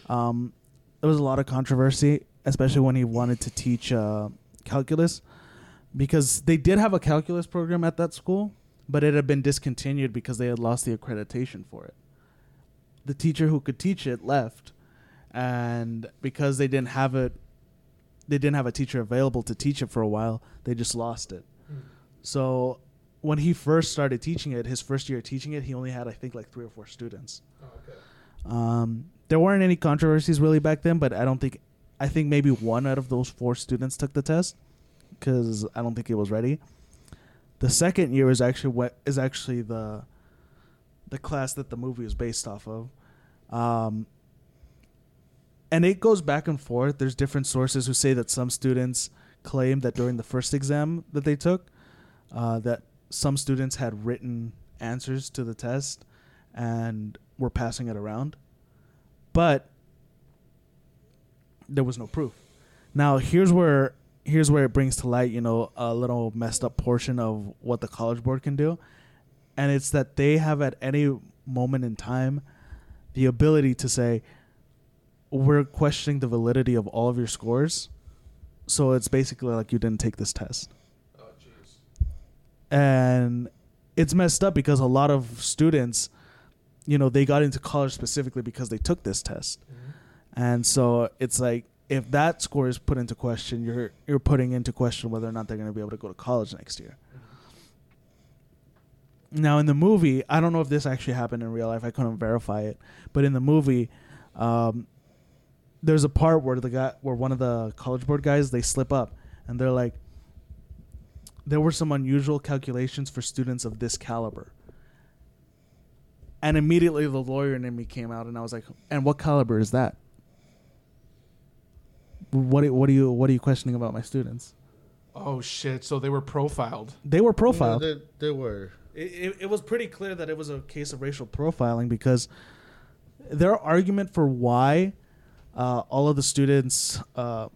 Um, there was a lot of controversy, especially when he wanted to teach uh, calculus, because they did have a calculus program at that school, but it had been discontinued because they had lost the accreditation for it. The teacher who could teach it left, and because they didn't have it, they didn't have a teacher available to teach it for a while. They just lost it. Mm. So. When he first started teaching it, his first year teaching it, he only had, I think, like three or four students. Oh, okay. Um, there weren't any controversies really back then, but I don't think, I think maybe one out of those four students took the test because I don't think it was ready. The second year is actually what is actually the, the class that the movie is based off of, um, and it goes back and forth. There's different sources who say that some students claim that during the first exam that they took, uh, that some students had written answers to the test and were passing it around, but there was no proof. Now, here's where here's where it brings to light, you know, a little messed up portion of what the College Board can do, and it's that they have at any moment in time the ability to say, we're questioning the validity of all of your scores, so it's basically like you didn't take this test. And it's messed up because a lot of students, you know, they got into college specifically because they took this test. Mm-hmm. And so it's like, if that score is put into question, you're you're putting into question whether or not they're going to be able to go to college next year. Mm-hmm. Now, in the movie, I don't know if this actually happened in real life. I couldn't verify it. But in the movie, um, there's a part where the guy, where one of the College Board guys, they slip up and they're like, there were some unusual calculations for students of this caliber. And immediately the lawyer in me came out and I was like, and what caliber is that? What what are you what are you questioning about my students? Oh shit, so they were profiled. They were profiled. Yeah, they, they were. It, it it was pretty clear that it was a case of racial profiling because their argument for why uh, all of the students uh,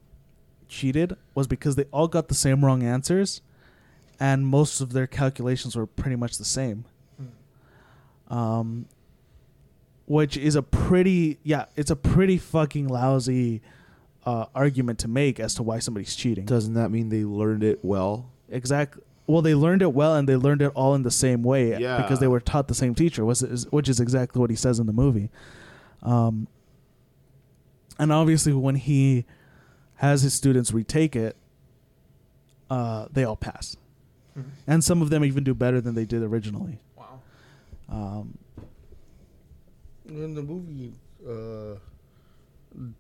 cheated was because they all got the same wrong answers. And most of their calculations were pretty much the same. Mm. Um, which is a pretty, yeah, it's a pretty fucking lousy uh, argument to make as to why somebody's cheating. Doesn't that mean they learned it well? Exactly. Well, they learned it well, and they learned it all in the same way, yeah, because they were taught the same teacher, which is, which is exactly what he says in the movie. Um, and obviously, when he has his students retake it, uh, they all pass. Mm-hmm. And some of them even do better than they did originally. Wow. Um, in the movie, uh,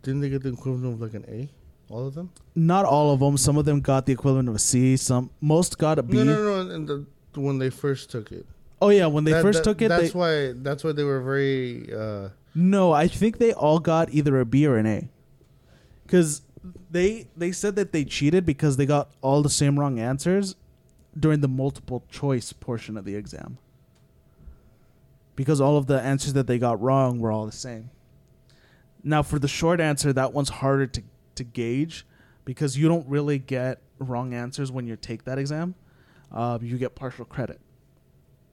didn't they get the equivalent of like an A? All of them? Not all of them. Some of them got the equivalent of a C. Some, most got a B. No, no, no. And the, when they first took it. Oh yeah, when they that, first that, took it. That's they, why. That's why they were very. Uh, no, I think they all got either a B or an A, because they they said that they cheated because they got all the same wrong answers during the multiple choice portion of the exam. Because all of the answers that they got wrong were all the same. Now for the short answer, that one's harder to. to gauge, because you don't really get wrong answers when you take that exam. Uh, you get partial credit.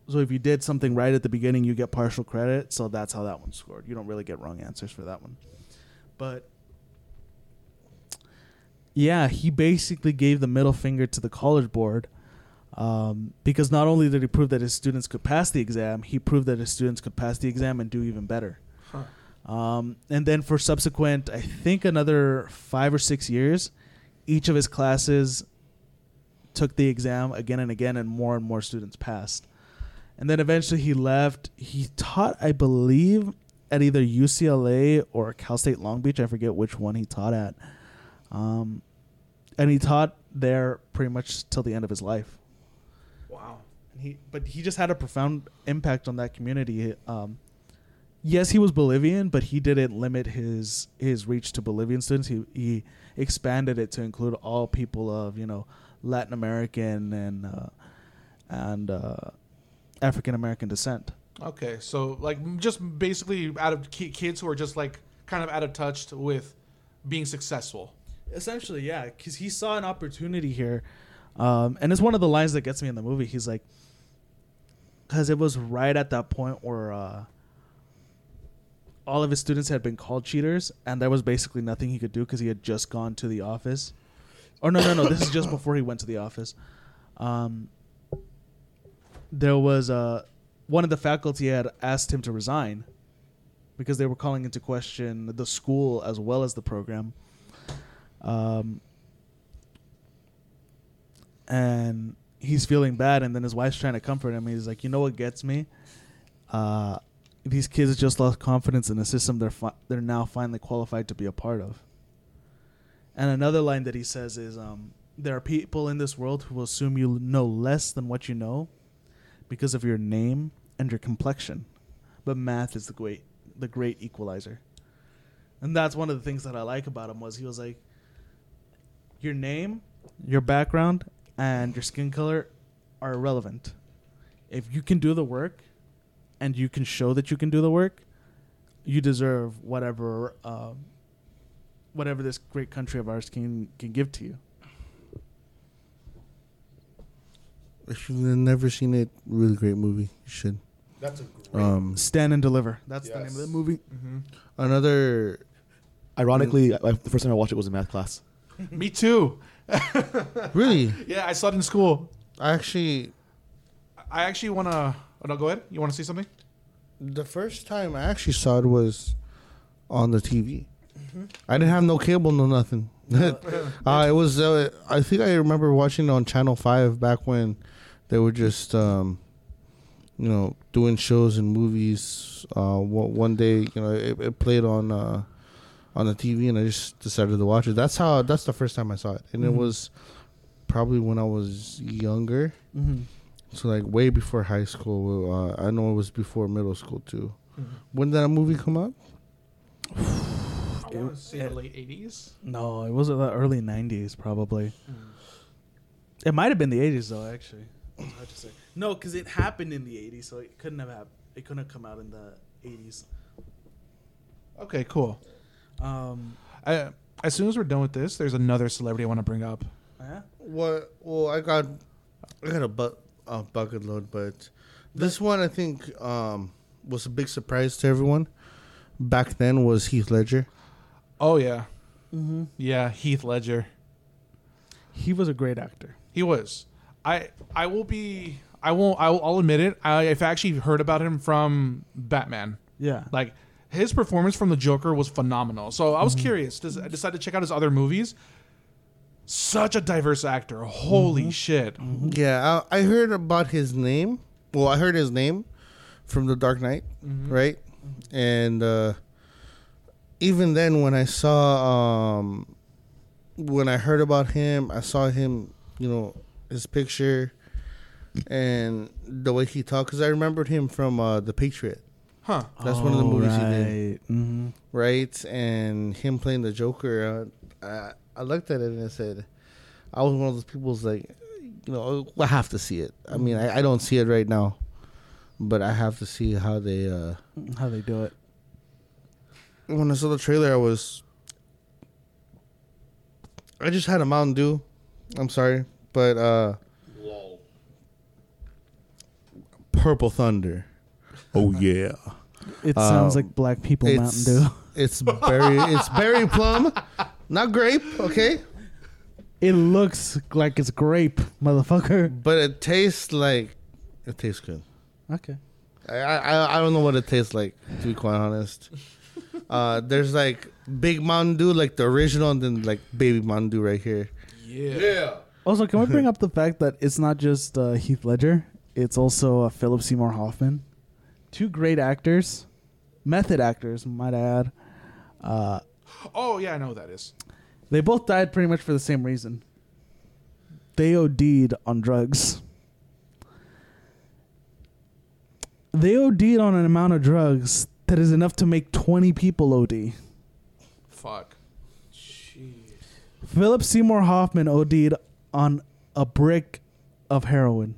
So if you did something right at the beginning, you get partial credit. So that's how that one scored. You don't really get wrong answers for that one. But yeah, he basically gave the middle finger to the College Board, um, because not only did he prove that his students could pass the exam, he proved that his students could pass the exam and do even better. Huh. Um, and then for subsequent, I think another five or six years, each of his classes took the exam again and again, and more and more students passed. And then eventually he left. He taught, I believe, at either U C L A or Cal State Long Beach. I forget which one he taught at. Um, and he taught there pretty much till the end of his life. Wow. And he, but he just had a profound impact on that community. Um, Yes, he was Bolivian, but he didn't limit his his reach to Bolivian students. He he expanded it to include all people of, you know, Latin American and uh, and uh, African American descent. Okay, so like just basically out of ki- kids who are just like kind of out of touch with being successful. Essentially, yeah, because he saw an opportunity here, um, and it's one of the lines that gets me in the movie. He's like, because it was right at that point where. Uh, All of his students had been called cheaters, and there was basically nothing he could do because he had just gone to the office. Or no, no, no. This is just before he went to the office. Um, there was uh, one of the faculty had asked him to resign because they were calling into question the school as well as the program. Um, and he's feeling bad, and then his wife's trying to comfort him. He's like, you know what gets me? Uh... These kids just lost confidence in the system they're fi- they're now finally qualified to be a part of. And another line that he says is, um, there are people in this world who will assume you know less than what you know because of your name and your complexion. But math is the great the great equalizer. And that's one of the things that I like about him was he was like, your name, your background, and your skin color are irrelevant. If you can do the work, and you can show that you can do the work, you deserve whatever um, whatever this great country of ours can can give to you. If you've never seen it, really great movie. You should. That's a great um, Stand and Deliver. That's yes. the name of the movie. Mm-hmm. Another... Ironically, mm-hmm. I, the first time I watched it was in math class. Me too. Really? Yeah, I saw it in school. I actually... I actually want to... Oh, no, go ahead. You want to see something? The first time I actually saw it was on the T V. Mm-hmm. I didn't have no cable, no nothing. uh, it was. Uh, I think I remember watching it on Channel five back when they were just, um, you know, doing shows and movies. Uh, one day, you know, it, it played on uh, on the T V, and I just decided to watch it. That's how. That's the first time I saw it, and mm-hmm. it was probably when I was younger. Mm-hmm. So like way before high school, uh, I know it was before middle school too. Mm-hmm. When did that movie come out? I want to say the late eighties. No, it wasn't the early nineties probably. Mm. It might have been the eighties though, actually. Hard to say. No, because it happened in the eighties, so it couldn't have happened. It couldn't have come out in the eighties. Okay, cool. Um, I, as soon as we're done with this, there's another celebrity I want to bring up. Yeah. What? Well, I got, I got a butt. A bucket load, but this one I think um, was a big surprise to everyone. back then was Heath Ledger. Oh, yeah. Mm-hmm. Yeah, Heath Ledger. He was a great actor. He was. I I will be... I won't... I'll, I'll admit it. I, I've actually heard about him from Batman. Yeah. Like, his performance from the Joker was phenomenal. So I was mm-hmm. curious. Does, I decided to check out his other movies. Such a diverse actor. Holy mm-hmm. shit. Mm-hmm. Yeah, I, I heard about his name. Well, I heard his name from The Dark Knight, mm-hmm. right? Mm-hmm. And uh, even then, when I saw... Um, when I heard about him, I saw him, you know, his picture and the way he talked. Because I remembered him from uh, The Patriot. Huh. That's oh, one of the movies right. he did. Mm-hmm. Right? And him playing the Joker. Uh, I, I looked at it and I said, I was one of those people's like, you know, I have to see it. I mean, I, I don't see it right now, but I have to see how they uh, how they do it. When I saw the trailer, I was, I just had a Mountain Dew. I'm sorry, but uh, whoa, Purple Thunder. Oh yeah, it um, sounds like black people Mountain Dew. It's berry, it's berry plum, not grape. Okay, it looks like it's grape, motherfucker. But it tastes like it tastes good. Okay, I I, I don't know what it tastes like, to be quite honest. Uh, there's like big Mountain Dew, like the original, and then like baby Mountain Dew right here. Yeah. yeah. Also, can we bring up the fact that it's not just uh, Heath Ledger; it's also uh, Philip Seymour Hoffman. Two great actors, method actors, might I add. Uh, oh, yeah, I know who that is. They both died pretty much for the same reason. They O D'd on drugs. They O D'd on an amount of drugs that is enough to make twenty people O D. Fuck. Jeez. Philip Seymour Hoffman O D'd on a brick of heroin.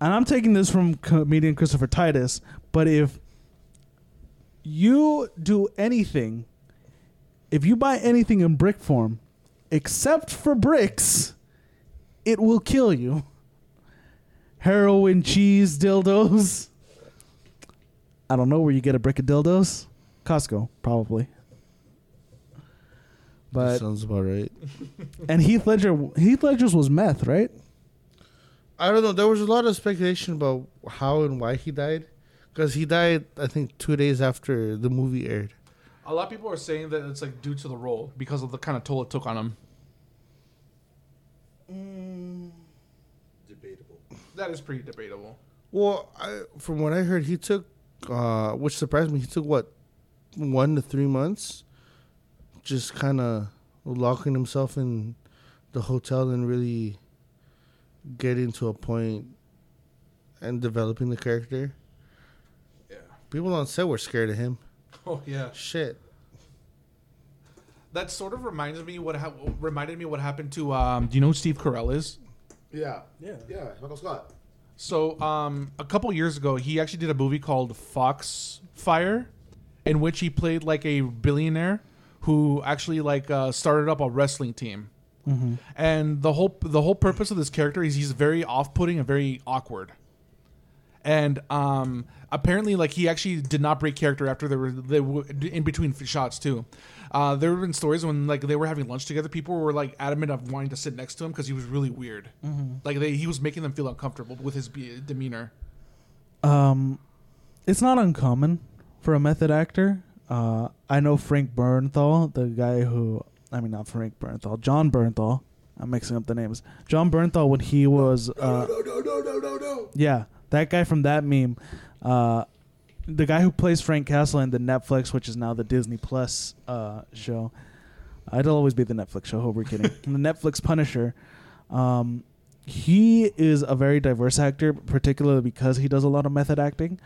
And I'm taking this from comedian Christopher Titus, but if you do anything, if you buy anything in brick form, except for bricks, it will kill you. Heroin, cheese, dildos. I don't know where you get a brick of dildos. Costco, probably. But that sounds about right. And Heath Ledger, Heath Ledger's was meth, right? I don't know. There was a lot of speculation about how and why he died. Because he died, I think, two days after the movie aired. A lot of people are saying that it's like due to the role because of the kind of toll it took on him. Mm. Debatable. That is pretty debatable. Well, I, from what I heard, he took, uh, which surprised me, he took, what, one to three months? Just kind of locking himself in the hotel and really... getting to a point and developing the character. Yeah. People on set were scared of him. Oh yeah. Shit. That sort of reminds me what ha- reminded me what happened to um do you know who Steve Carell is? Yeah. Yeah. Yeah. Michael Scott. So um a couple years ago he actually did a movie called Foxfire, in which he played like a billionaire who actually like uh, started up a wrestling team. Mm-hmm. And the whole the whole purpose of this character is he's very off-putting and very awkward. And um, apparently, like he actually did not break character after they were they were in between shots too. Uh, there have been stories when like they were having lunch together, people were like adamant of wanting to sit next to him because he was really weird. Mm-hmm. Like they, he was making them feel uncomfortable with his be- demeanor. Um, it's not uncommon for a method actor. Uh, I know Frank Bernthal, the guy who. I mean, not Frank Bernthal. John Bernthal. I'm mixing up the names. John Bernthal, when he was... Uh, no, no, no, no, no, no. Yeah, that guy from that meme. Uh, the guy who plays Frank Castle in the Netflix, which is now the Disney Plus uh, show. It'll always be the Netflix show. Hope we're kidding. The Netflix Punisher. Um, he is a very diverse actor, particularly because he does a lot of method acting.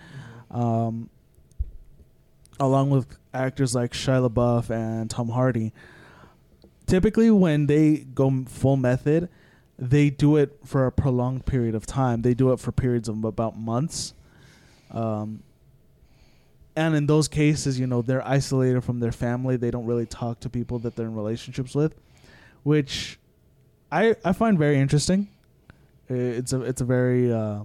Um, along with actors like Shia LaBeouf and Tom Hardy. Typically, when they go full method, they do it for a prolonged period of time. They do it for periods of about months. Um, and in those cases, you know, they're isolated from their family. They don't really talk to people that they're in relationships with, which I I find very interesting. It's a, it's a very, uh,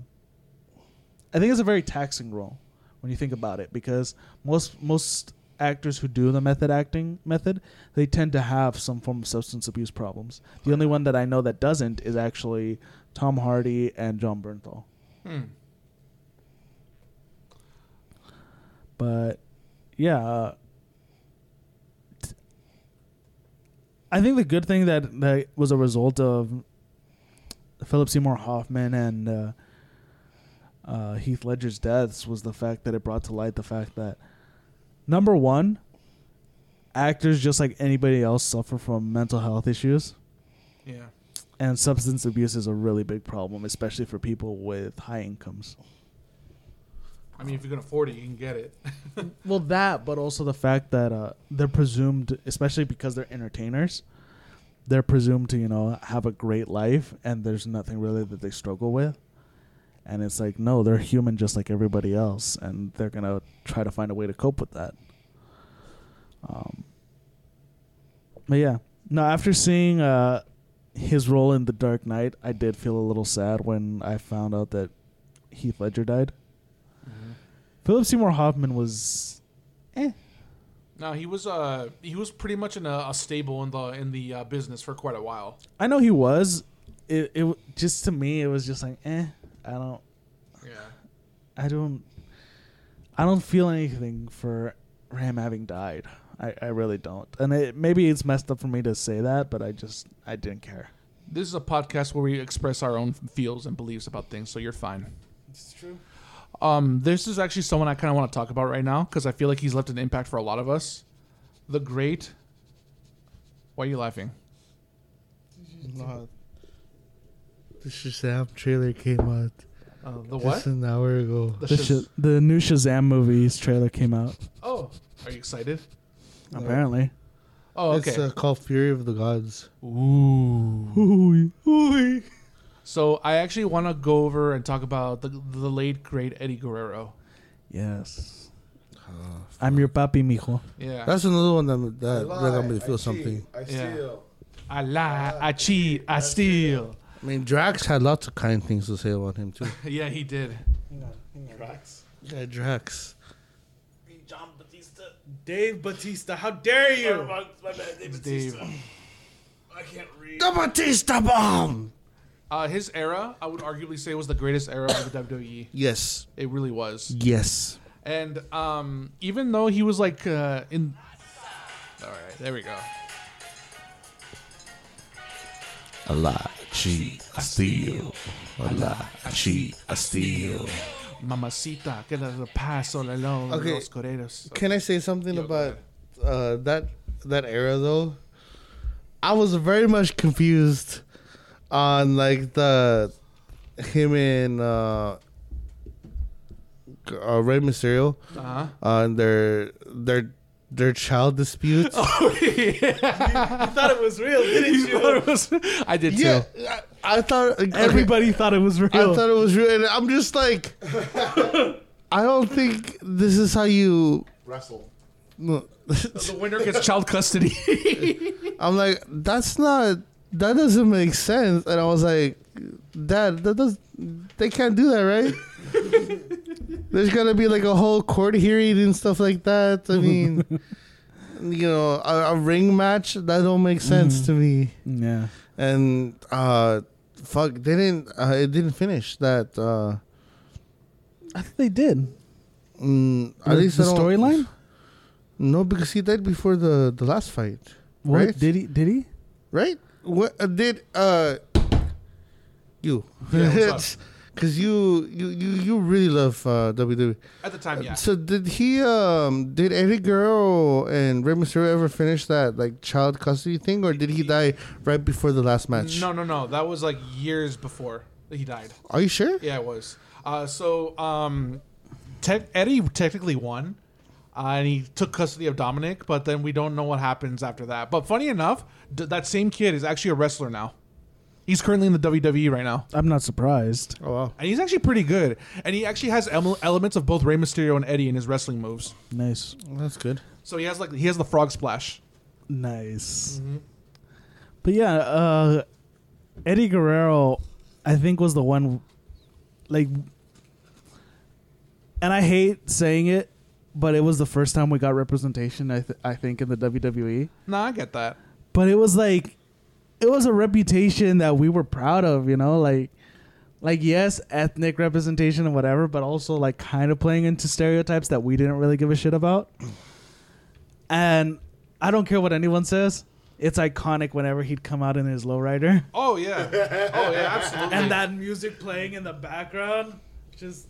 I think it's a very taxing role. when you think about it, because most most actors who do the method acting method, they tend to have some form of substance abuse problems. The only one that I know that doesn't is actually Tom Hardy and John Bernthal. Hmm. But yeah, uh, t- I think the good thing that, that was a result of Philip Seymour Hoffman and uh, uh, Heath Ledger's deaths was the fact that it brought to light the fact that, number one, actors just like anybody else suffer from mental health issues. Yeah. And substance abuse is a really big problem, especially for people with high incomes. I mean, if you can afford it, you can get it. Well, that, but also the fact that uh, they're presumed, especially because they're entertainers, they're presumed to, you know, have a great life, and there's nothing really that they struggle with. And it's like, no, they're human just like everybody else, and they're going to try to find a way to cope with that. Um, but yeah. No, after seeing uh, his role in The Dark Knight, I did feel a little sad when I found out that Heath Ledger died. Mm-hmm. Philip Seymour Hoffman was eh. No, he was uh he was pretty much in a, a stable in the in the uh, business for quite a while. I know he was. It it just to me it was just like eh. I don't. Yeah. I don't. I don't feel anything for him having died. I, I really don't. And it, maybe it's messed up for me to say that, but I just I didn't care. This is a podcast where we express our own feels and beliefs about things, so you're fine. It's true. Um, this is actually someone I kind of want to talk about right now because I feel like he's left an impact for a lot of us. The great. Why are you laughing? The Shazam trailer came out. Uh, the just what? Just an hour ago. The, the, Shaz- the new Shazam movie's trailer came out. Oh, are you excited? Apparently. No. Oh, okay. It's uh, called Fury of the Gods. Ooh. Ooh. Ooh. So I actually want to go over and talk about the the late great Eddie Guerrero. Yes. Oh, I'm your papi, mijo. Yeah. That's another one that that, that made me feel I something. Cheat, I steal. Yeah. I lie. I cheat. I, I steal. steal. I mean, Drax had lots of kind things to say about him, too. Yeah, he did. No, no. Drax. Yeah, Drax. John Batista. Dave Batista. How dare you? My, my, my bad, Dave Batista. Dave. I can't read. The Batista bomb! Uh, his era, I would arguably say, was the greatest era of the W W E. Yes. It really was. Yes. And um, even though he was, like, uh, in... All right, there we go. A lie, cheat, I steal. A lie, I cheat, I steal. Mamacita, que la paso la long los correros. Can I say something Yo, about uh, that that era though? I was very much confused on like the him and uh, uh, Rey Mysterio uh-huh. on their their. Their child disputes. Oh, yeah. you, you thought it was real, didn't you? you? Thought it was, I did yeah, too. Yeah, I, I thought like, everybody okay, thought it was real. I thought it was real, and I'm just like, I don't think this is how you wrestle. No. The winner gets child custody. I'm like, that's not. That doesn't make sense. And I was like, Dad, that does. They can't do that, right? There's got to be, like, a whole court hearing and stuff like that. I mean, you know, a, a ring match, that don't make sense mm. to me. Yeah. And, uh, fuck, they didn't, uh, it didn't finish that. Uh, I think they did. Mm, at the, least the storyline? No, because he died before the, the last fight. What? Right? Did he? Did he? Right? What uh, did, uh, you. Yeah, Cause you, you, you, you really love uh, W W E at the time, yeah. So did he? Um, did Eddie Guerrero and Rey Mysterio ever finish that like child custody thing, or did he die right before the last match? No, no, no. That was like years before he died. Are you sure? Yeah, it was. Uh, so um, te- Eddie technically won, uh, and he took custody of Dominic, but then we don't know what happens after that. But funny enough, d- that same kid is actually a wrestler now. He's currently in the W W E right now. I'm not surprised. Oh, wow. And he's actually pretty good. And he actually has em- elements of both Rey Mysterio and Eddie in his wrestling moves. Nice. Well, that's good. So he has like he has the frog splash. Nice. Mm-hmm. But yeah, uh, Eddie Guerrero, I think, was the one, like, and I hate saying it, but it was the first time we got representation, I th- I think, in the W W E. No, I get that. But it was like, it was a reputation that we were proud of, you know? Like, like yes, ethnic representation and whatever, but also like kind of playing into stereotypes that we didn't really give a shit about. And I don't care what anyone says. It's iconic whenever he'd come out in his lowrider. Oh, yeah. Oh, yeah, absolutely. And that music playing in the background, just...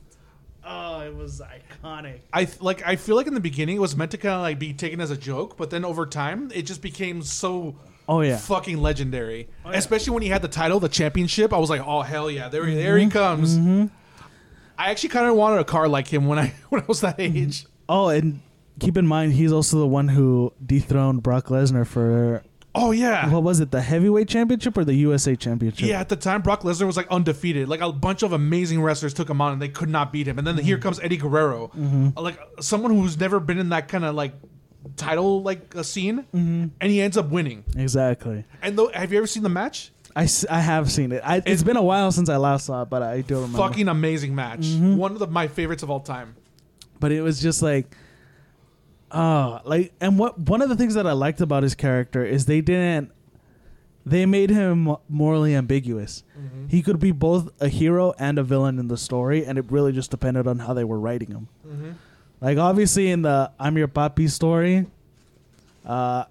Oh, it was iconic. I like. I feel like in the beginning it was meant to kind of like be taken as a joke, but then over time it just became so oh yeah fucking legendary. Oh, yeah. Especially when he had the title, the championship. I was like, oh hell yeah, there, mm-hmm. there he comes. Mm-hmm. I actually kind of wanted a car like him when I when I was that age. Oh, and keep in mind he's also the one who dethroned Brock Lesnar for. Oh, yeah. What was it, the heavyweight championship or the U S A championship? Yeah, at the time, Brock Lesnar was, like, undefeated. Like, a bunch of amazing wrestlers took him on, and they could not beat him. And then mm-hmm. here comes Eddie Guerrero, mm-hmm. like, someone who's never been in that kind of, like, title, like, a scene, mm-hmm. and he ends up winning. Exactly. And though, have you ever seen the match? I, I have seen it. I, it's, it's been a while since I last saw it, but I do remember. Fucking amazing match. Mm-hmm. One of the, my favorites of all time. But it was just, like... Oh, like, and what one of the things that I liked about his character is they didn't, they made him morally ambiguous. Mm-hmm. He could be both a hero and a villain in the story, and it really just depended on how they were writing him. Mm-hmm. Like, obviously, in the I'm Your Papi story, uh,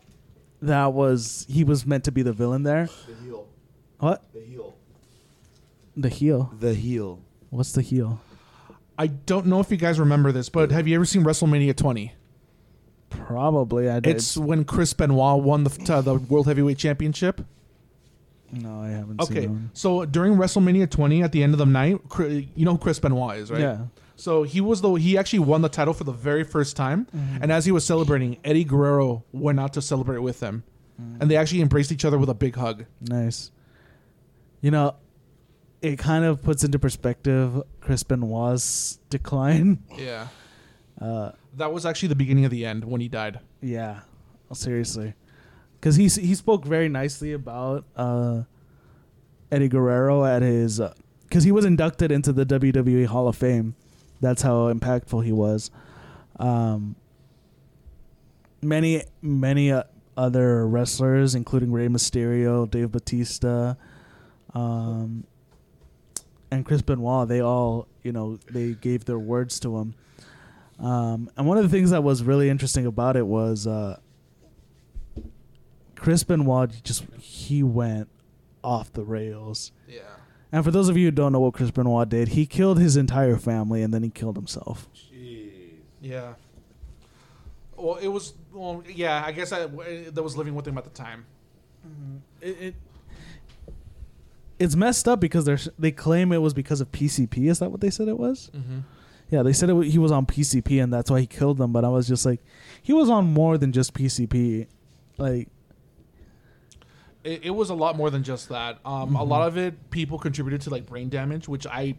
that was, he was meant to be the villain there. The heel. What? The heel. The heel. The heel. What's the heel? I don't know if you guys remember this, but have you ever seen WrestleMania twenty? Probably I did. It's when Chris Benoit won the uh, the World Heavyweight Championship. No, I haven't okay. seen Okay, so during WrestleMania twenty, at the end of the night, you know who Chris Benoit is, right? Yeah. So he was the he actually won the title for the very first time, mm-hmm. and as he was celebrating, Eddie Guerrero went out to celebrate with him, mm-hmm. and they actually embraced each other with a big hug. Nice. You know, it kind of puts into perspective Chris Benoit's decline. Yeah. Uh, that was actually the beginning of the end when he died. Yeah, seriously, because he he spoke very nicely about uh, Eddie Guerrero at his because uh, he was inducted into the W W E Hall of Fame. That's how impactful he was. Um, many many uh, other wrestlers, including Rey Mysterio, Dave Bautista, um, and Chris Benoit, they all you know they gave their words to him. Um, and one of the things that was really interesting about it was uh, Chris Benoit just he went off the rails. Yeah. And for those of you who don't know what Chris Benoit did, he killed his entire family and then he killed himself. Jeez. Yeah. Well, it was. Well, yeah. I guess I that was living with him at the time. Mm-hmm. It, it it's messed up because they they claim it was because of P C P. Is that what they said it was? Mm-hmm. Yeah, they said it w- he was on P C P and that's why he killed them. But I was just like, he was on more than just P C P. Like, it, it was a lot more than just that. Um, mm-hmm. A lot of it, people contributed to like brain damage, which I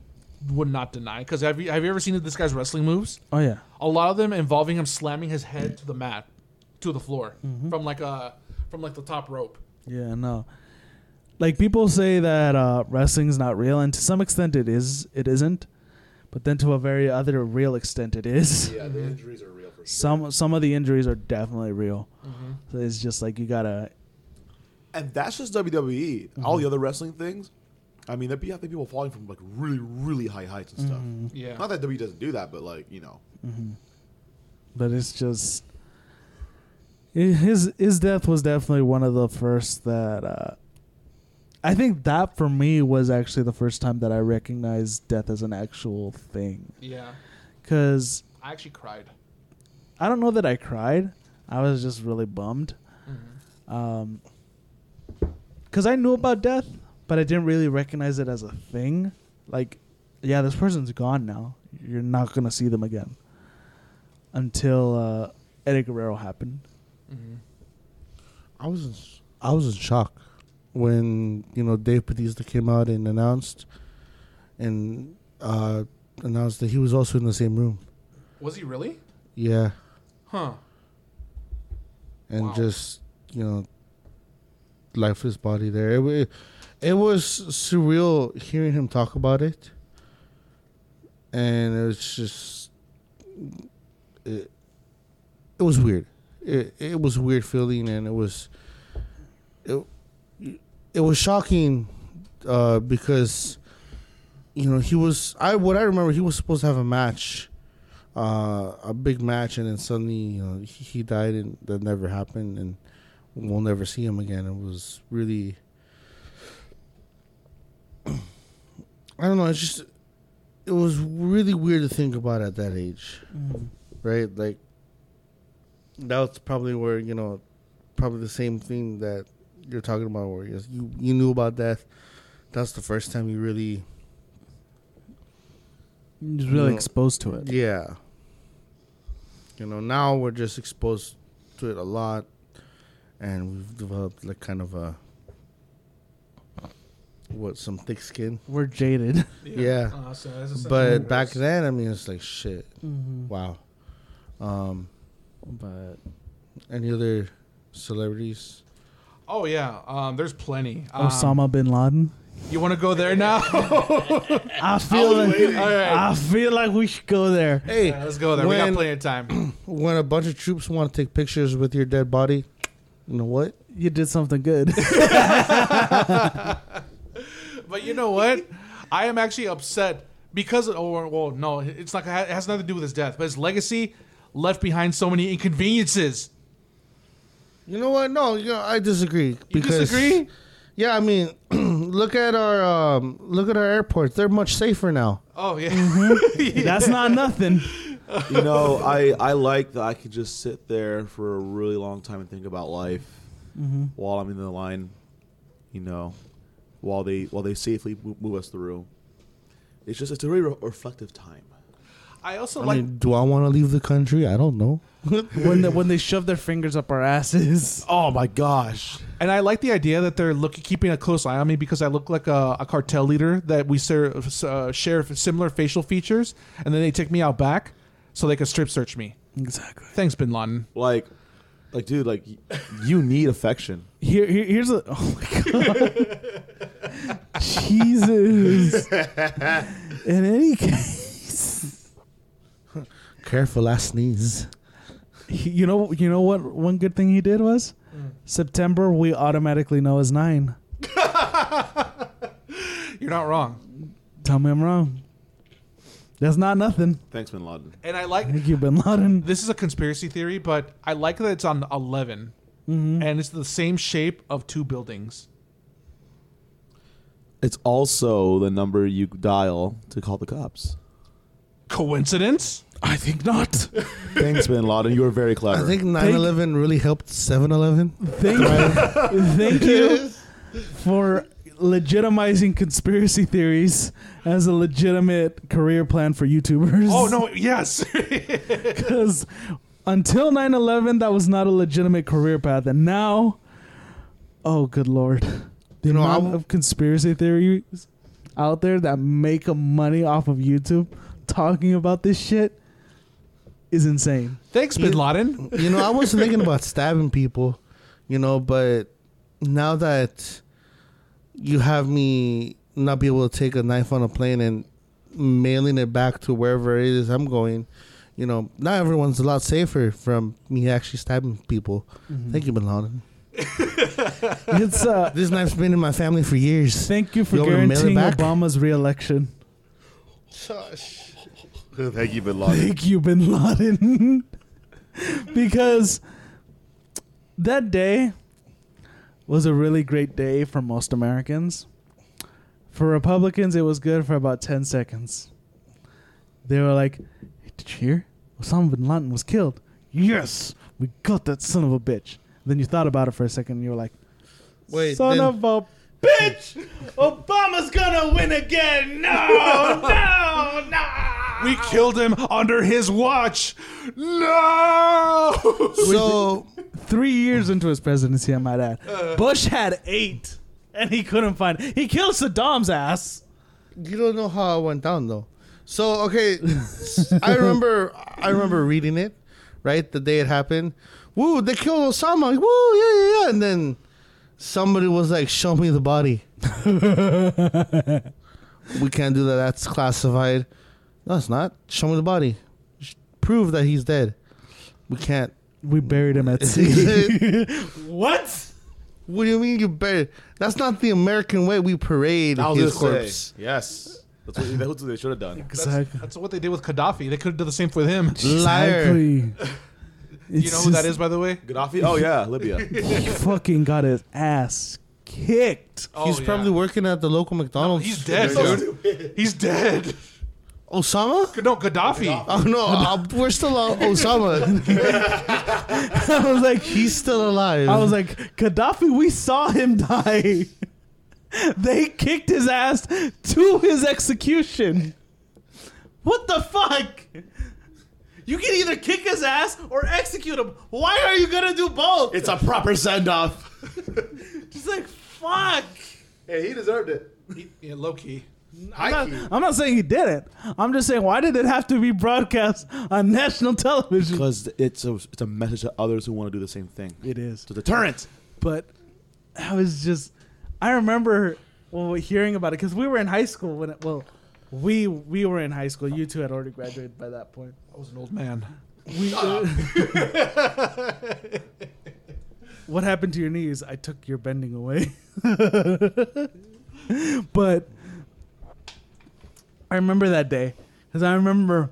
would not deny. Because have you have you ever seen this guy's wrestling moves? Oh yeah, a lot of them involving him slamming his head to the mat, to the floor mm-hmm. from like a from like the top rope. Yeah, no. Like people say that uh, wrestling's not real, and to some extent it is. It isn't. But then to a very other real extent it is. Yeah, the injuries are real for sure. Some some of the injuries are definitely real. Mm-hmm. So it's just like you got to... And that's just W W E. Mm-hmm. All the other wrestling things, I mean, there'd be people falling from like really, really high heights and stuff. Mm-hmm. Yeah. Not that W W E doesn't do that, but like, you know. Mm-hmm. But it's just... His, his death was definitely one of the first that... Uh, I think that for me was actually the first time that I recognized death as an actual thing. Yeah. Because I actually cried. I don't know that I cried. I was just really bummed. Mm-hmm. Um, because I knew about death, but I didn't really recognize it as a thing. Like, yeah, this person's gone now. You're not going to see them again. Until uh, Eddie Guerrero happened. Mm-hmm. I was in, I was in shock. When, you know, Dave Bautista came out and announced and uh, announced that he was also in the same room. Was he really? Yeah. Huh. And wow. Just, you know, lifeless body there. It, it, it was surreal hearing him talk about it. And it was just, it, it was weird. It, it was a weird feeling, and it was it, it was shocking uh, because, you know, he was, I what I remember, he was supposed to have a match, uh, a big match, and then suddenly, you know, he, he died, and that never happened, and we'll never see him again. It was really, I don't know. It's just, it was really weird to think about at that age, mm. right? Like, that was probably where, you know, probably the same thing that you're talking about, where you you knew about death. That's the first time you really, you're just really you know, exposed to it. Yeah. You know, now we're just exposed to it a lot, and we've developed like kind of a, what, some thick skin. We're jaded. Yeah. yeah. Uh, so but universe. Back then, I mean, it's like, shit. Mm-hmm. Wow. Um, but any other celebrities? Oh, yeah. Um, there's plenty. Um, Osama bin Laden. You want to go there now? I feel I like right. I feel like we should go there. Hey, yeah, let's go there. When, we got plenty of time. When a bunch of troops want to take pictures with your dead body, you know what? You did something good. But you know what? I am actually upset because of, oh, well, no, it's not, it has nothing to do with his death, but his legacy left behind so many inconveniences. You know what? No, you know, I disagree. Because, you disagree? Yeah, I mean, look at our um, look at our airports. They're much safer now. Oh yeah, mm-hmm. yeah. That's not nothing. You know, I, I like that I could just sit there for a really long time and think about life mm-hmm. while I'm in the line. You know. While they while they safely move us through, it's just it's a very re- reflective time. I also I like. Mean, do I want to leave the country? I don't know. when the, when they shove their fingers up our asses. Oh my gosh! And I like the idea that they're looking, keeping a close eye on me because I look like a, a cartel leader that we ser- uh, share similar facial features, and then they take me out back so they can strip search me. Exactly. Thanks, Bin Laden. Like. Like, dude, like, you need affection. Here, here, here's a... Oh, my God. Jesus. In any case... Careful, I sneeze. He, you know you know what one good thing he did was? Mm. September, we automatically know is nine. You're not wrong. Tell me I'm wrong. That's not nothing. Thanks, Bin Laden. And I like. Thank you, Bin Laden. This is a conspiracy theory, but I like that it's on eleven, mm-hmm. and it's the same shape of two buildings. It's also the number you dial to call the cops. Coincidence? I think not. Thanks, Bin Laden. You were very clever. I think nine eleven really helped seven eleven. Thank, thank you for legitimizing conspiracy theories as a legitimate career plan for YouTubers. Oh, no, yes. Because until nine eleven, that was not a legitimate career path. And now, oh, good Lord. The you know, amount I'm, of conspiracy theories out there that make money off of YouTube talking about this shit is insane. Thanks, Bin Laden. You, you know, I was thinking about stabbing people, you know, but now that... You have me not be able to take a knife on a plane and mailing it back to wherever it is I'm going. You know, now everyone's a lot safer from me actually stabbing people. Mm-hmm. Thank you, Bin Laden. It's, uh, this knife's been in my family for years. Thank you for you guaranteeing Obama's re-election. Gosh. Thank you, Bin Laden. Thank you, Bin Laden. Because that day... was a really great day for most Americans. For Republicans, it was good for about ten seconds. They were like, hey, did you hear? Osama bin Laden was killed. Yes, we got that son of a bitch. Then you thought about it for a second, and you were like, wait, son then- of a bitch! Obama's gonna win again! No, no, no! We killed him under his watch! No! So... Three years into his presidency, I might add. Uh, Bush had eight, and he couldn't find it. He killed Saddam's ass. You don't know how it went down, though. So, okay, I remember I remember reading it, right, the day it happened. Woo, they killed Osama. Woo, yeah, yeah, yeah. And then somebody was like, show me the body. We can't do that. That's classified. No, it's not. Show me the body. prove that he's dead. We can't. We buried him at sea. What? What do you mean you buried? That's not the American way. We parade his corpse. Say. Yes. That's what, that's what they should have done. Exactly. That's, that's what they did with Gaddafi. They could have done the same with him. Exactly. Liar. You it's know who that is, by the way? Gaddafi? Oh, yeah. Libya. He fucking got his ass kicked. Oh, he's yeah. probably working at the local McDonald's. No, he's dead, dude. He's dead. Osama? No, Gaddafi. Gaddafi. Oh, no. Uh, we're still on Osama. I was like, he's still alive. I was like, Gaddafi, we saw him die. They kicked his ass to his execution. What the fuck? You can either kick his ass or execute him. Why are you going to do both? It's a proper send-off. Just like, fuck. Hey, he deserved it. He, yeah, low-key. I'm not, I'm not saying he did it. I'm just saying, why did it have to be broadcast on national television? Because it's a, it's a message to others who want to do the same thing. It is. It's a deterrent. But I was just... I remember well, hearing about it because we were in high school when it... Well, we we were in high school. You two had already graduated by that point. I was an old man. We, uh, what happened to your knees? I took your bending away. But I remember that day because I remember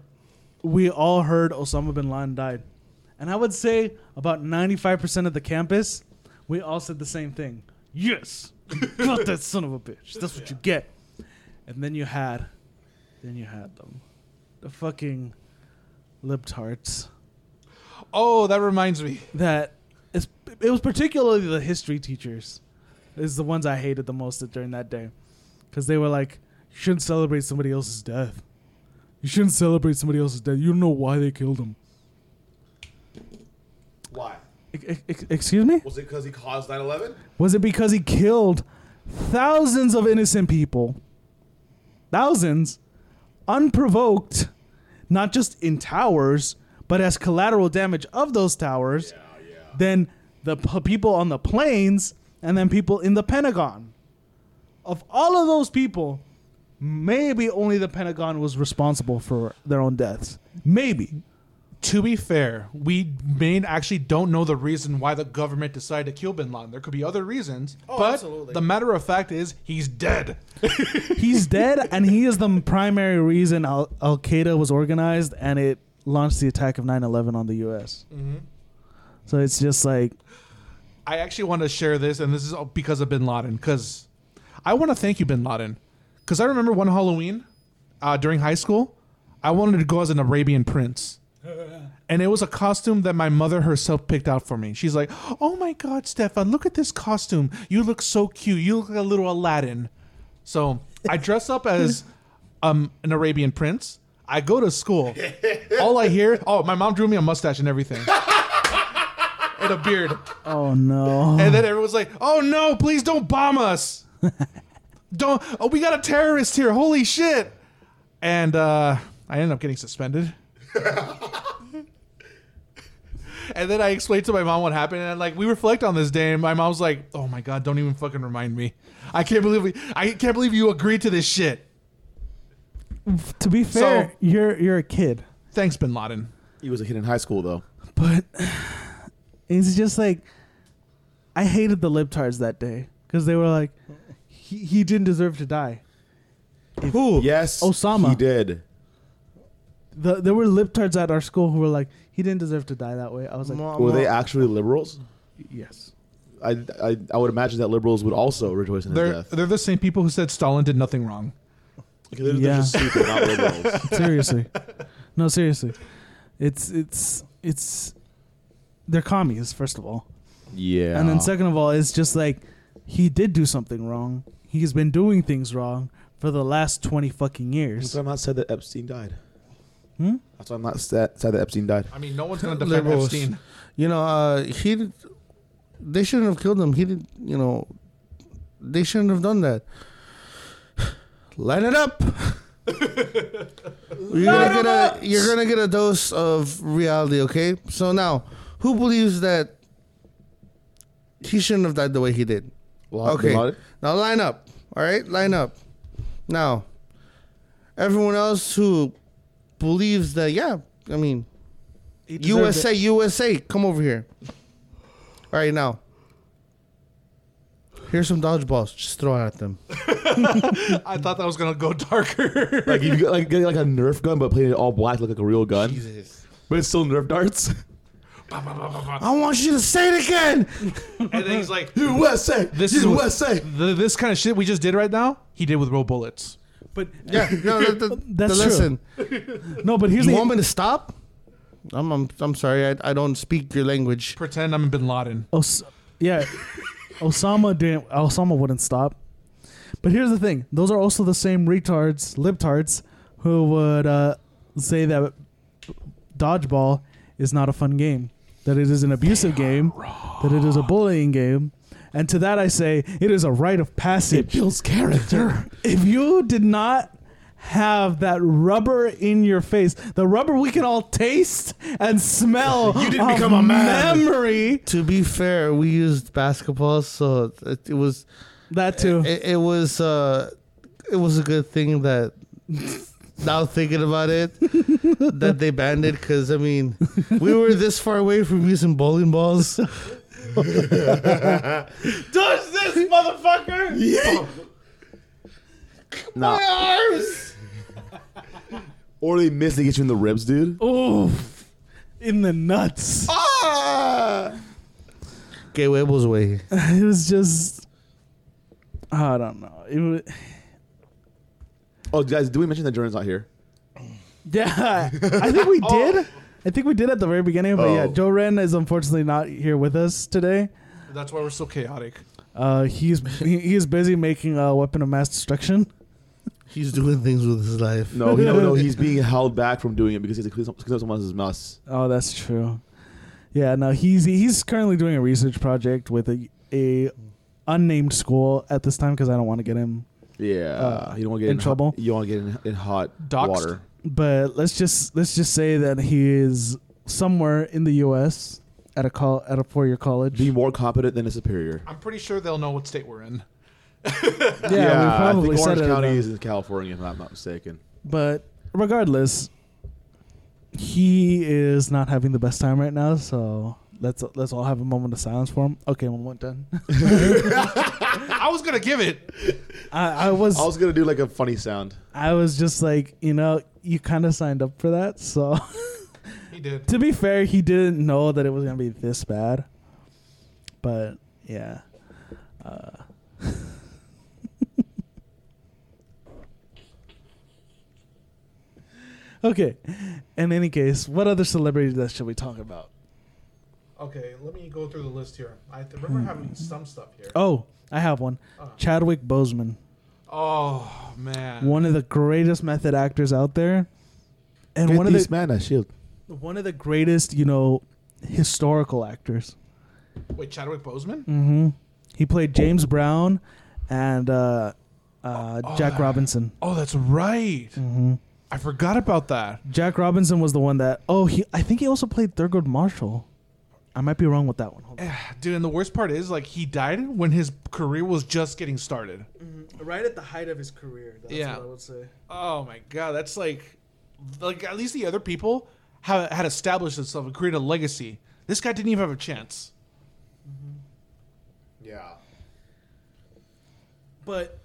we all heard Osama bin Laden died. And I would say about ninety-five percent of the campus, we all said the same thing. Yes. You got that son of a bitch. That's what yeah. you get. And then you had... Then you had them. The fucking libtards. Oh, that reminds me. That is, it was particularly the history teachers. Is the ones I hated the most during that day. Because they were like, you shouldn't celebrate somebody else's death. You shouldn't celebrate somebody else's death. You don't know why they killed him. Why? E- e- excuse me? Was it because he caused nine eleven? Was it because he killed thousands of innocent people? Thousands. Unprovoked, not just in towers, but as collateral damage of those towers, yeah, yeah. then the p- people on the planes, and then people in the Pentagon. Of all of those people, maybe only the Pentagon was responsible for their own deaths. Maybe. To be fair, we may actually don't know the reason why the government decided to kill bin Laden. There could be other reasons, oh, but absolutely. The matter of fact is he's dead. He's dead, and he is the primary reason Al- Al-Qaeda was organized, and it launched the attack of nine eleven on the U S Mm-hmm. So it's just like... I actually want to share this, and this is because of bin Laden, because I want to thank you, bin Laden, because I remember one Halloween uh, during high school, I wanted to go as an Arabian prince. And it was a costume that my mother herself picked out for me. She's like, oh my God, Stefan, look at this costume. You look so cute. You look like a little Aladdin. So I dress up as um, an Arabian prince. I go to school. All I hear, oh, my mom drew me a mustache and everything. And a beard. Oh no. And then everyone's like, oh no, please don't bomb us. Don't. Oh, we got a terrorist here. Holy shit. And uh, I ended up getting suspended. And then I explained to my mom what happened, and I'm like, we reflect on this day, and my mom's like, oh my God, don't even fucking remind me. I can't believe we, I can't believe you agreed to this shit. To be fair, so, you're you're a kid. Thanks, bin Laden. He was a kid in high school though. But it's just like, I hated the libtards that day because they were like, he, he didn't deserve to die. If, Who? Yes, Osama. He did. The, there were libtards at our school who were like, he didn't deserve to die that way. I was like, Mom, were they actually liberals? Yes. I, I I would imagine that liberals would also rejoice in his they're, death. They're the same people who said Stalin did nothing wrong. They're, yeah. They're just stupid, not liberals. Seriously. No, seriously. It's, it's, it's, they're commies, first of all. Yeah. And then second of all, it's just like, he did do something wrong. He's been doing things wrong for the last twenty fucking years. So I'm not sad that Epstein died. Hmm? That's why I'm not sad, sad that Epstein died. I mean, no one's going to defend Epstein. You know, uh, he did, they shouldn't have killed him. He did, you know, they shouldn't have done that. Light it up. You're gonna get a, you're gonna get a dose of reality, okay? So now, who believes that he shouldn't have died the way he did? Okay, now line up. All right, line up. Now, everyone else who believes that, yeah, I mean, U S A, it. U S A, come over here. All right, now. Here's some dodgeballs. Just throw it at them. I thought that was going to go darker. Like you like getting like a Nerf gun, but playing it all black, look like a real gun. Jesus. But it's still Nerf darts. I want you to say it again. And then he's like, U S A, this U S A. Is the, this kind of shit we just did right now, he did with real bullets. But yeah, no, the, the, that's the true. Lesson. No, but here's you the... You want me to stop? I'm, I'm, I'm sorry. I, I don't speak your language. Pretend I'm Bin Laden. Oh, yeah. Osama didn't. Osama wouldn't stop. But here's the thing. Those are also the same retards, libtards, who would uh, say that dodgeball is not a fun game, that it is an abusive game, wrong. That it is a bullying game. And to that I say, it is a rite of passage. It builds character. If you did not have that rubber in your face, the rubber we can all taste and smell. You didn't become a man. Memory. To be fair, we used basketball, so it, it was that too. It, it was uh, it was a good thing that. Now thinking about it, that they banned it because I mean, we were this far away from using bowling balls. Does this motherfucker? Yeah. Oh. Nah. My arms. Or they miss, they get you in the ribs, dude. Oh, in the nuts. Ah. Okay, Webble's way. It was just, I don't know. It was. Oh, guys, did we mention that Jordan's not here? Yeah, I think we did. Oh. I think we did at the very beginning, but oh. yeah, Jordan is unfortunately not here with us today. That's why we're so chaotic. Uh, he's he, he is busy making a weapon of mass destruction. He's doing things with his life. No, no, no. He's being held back from doing it because he has to clean up someone else's mess. Oh, that's true. Yeah, no, he's he's currently doing a research project with a a unnamed school at this time because I don't want to get him. Yeah, uh, you don't want to get in, in trouble. Hot, you don't want to get in, in hot Doxed. Water. But let's just let's just say that he is somewhere in the U S at a call at a four-year college. Be more competent than a superior. I'm pretty sure they'll know what state we're in. yeah, yeah, we probably I think Orange said County it is in California, if I'm not mistaken. But regardless, he is not having the best time right now. So let's let's all have a moment of silence for him. Okay, one moment done. I was gonna give it. I, I was. I was gonna do like a funny sound. I was just like, you know, you kind of signed up for that, so. He did. To be fair, he didn't know that it was gonna be this bad, but yeah. Uh. Okay. In any case, what other celebrities that should we talk about? Okay, let me go through the list here. I th- remember having some stuff here. Oh, I have one. Uh-huh. Chadwick Boseman. Oh, man. One of the greatest method actors out there. And Get one of the man a shield. One of the greatest, you know, historical actors. Wait, Chadwick Boseman? Mm-hmm. He played James oh. Brown and uh, uh, oh, Jack oh, Robinson. Oh, that's right. Mm-hmm. I forgot about that. Jack Robinson was the one that... Oh, he. I think he also played Thurgood Marshall. I might be wrong with that one. Hold on. Dude, and the worst part is, like, he died when his career was just getting started. Mm-hmm. Right at the height of his career. That's yeah. what I would say. Oh, my God. That's like, like at least the other people have, had established themselves and created a legacy. This guy didn't even have a chance. Mm-hmm. Yeah. But,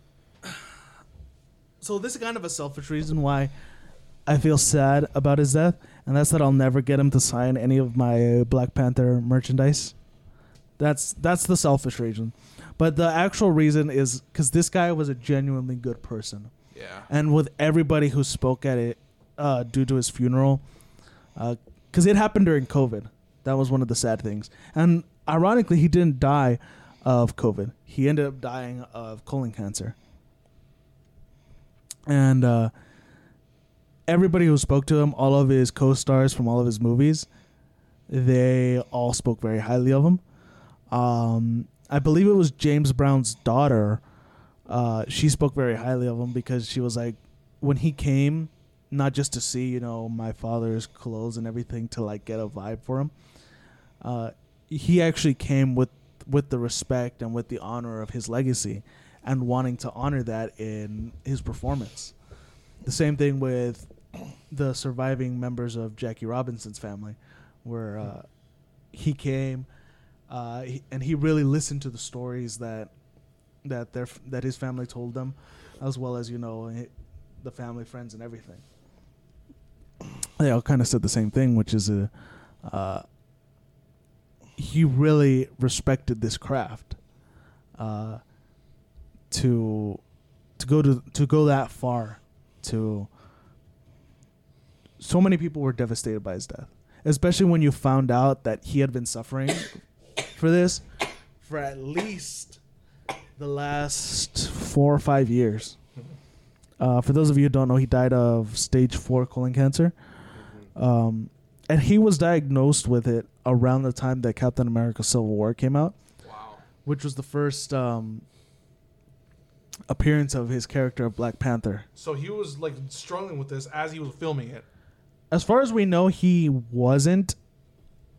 so this is kind of a selfish reason why I feel sad about his death. And that's that I'll never get him to sign any of my Black Panther merchandise. That's that's the selfish reason. But the actual reason is because this guy was a genuinely good person. Yeah. And with everybody who spoke at it uh, due to his funeral, because uh, it happened during COVID. That was one of the sad things. And ironically, he didn't die of COVID. He ended up dying of colon cancer. And... Uh, Everybody who spoke to him, all of his co-stars from all of his movies, they all spoke very highly of him. Um, I believe it was James Brown's daughter. Uh, she spoke very highly of him because she was like, when he came, not just to see, you know, my father's clothes and everything to like get a vibe for him. Uh, he actually came with, with the respect and with the honor of his legacy and wanting to honor that in his performance. The same thing with the surviving members of Jackie Robinson's family, where uh, he came uh, he, and he really listened to the stories that that their that his family told them, as well as, you know, the family, friends, and everything. They all kind of said the same thing, which is a uh, he really respected this craft uh, to to go to to go that far. To so many people were devastated by his death, especially when you found out that he had been suffering for this for at least the last four or five years. Uh, for those of you who don't know, he died of stage four colon cancer. Um, and he was diagnosed with it around the time that Captain America Civil War came out. Wow. Which was the first um, appearance of his character of Black Panther. So he was like struggling with this as he was filming it. As far as we know, he wasn't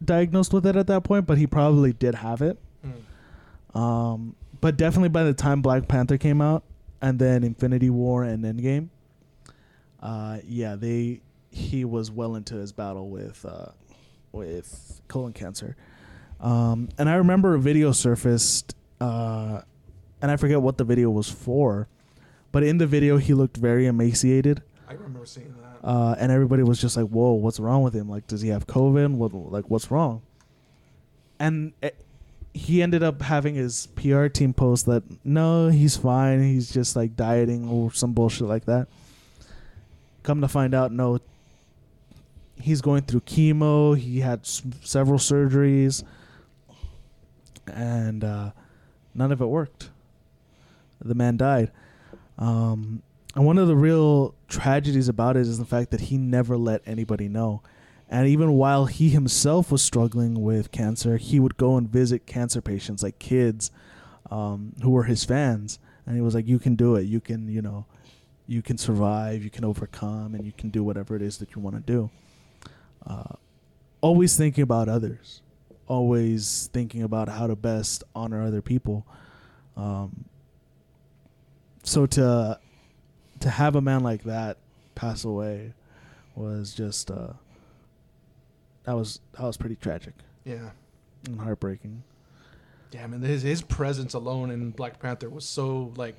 diagnosed with it at that point, but he probably did have it. Mm. Um, but definitely by the time Black Panther came out, and then Infinity War and Endgame, uh, yeah, they he was well into his battle with uh, with colon cancer, um, and I remember a video surfaced, uh, and I forget what the video was for, but in the video he looked very emaciated. I remember seeing that, uh, and everybody was just like, "Whoa, what's wrong with him? Like, does he have COVID? What, like, what's wrong?" And it, he ended up having his P R team post that, no, he's fine. He's just like dieting or some bullshit like that. Come to find out, no, he's going through chemo. He had s- several surgeries and uh, none of it worked. The man died. Um, and one of the real tragedies about it is the fact that he never let anybody know. And even while he himself was struggling with cancer, he would go and visit cancer patients, like kids, um, who were his fans. And he was like, you can do it. You can, you know, you can survive, you can overcome, and you can do whatever it is that you want to do. Uh, always thinking about others. Always thinking about how to best honor other people. Um, so to to have a man like that pass away was just... Uh, That was that was pretty tragic. Yeah. And heartbreaking. Damn, and his his presence alone in Black Panther was so like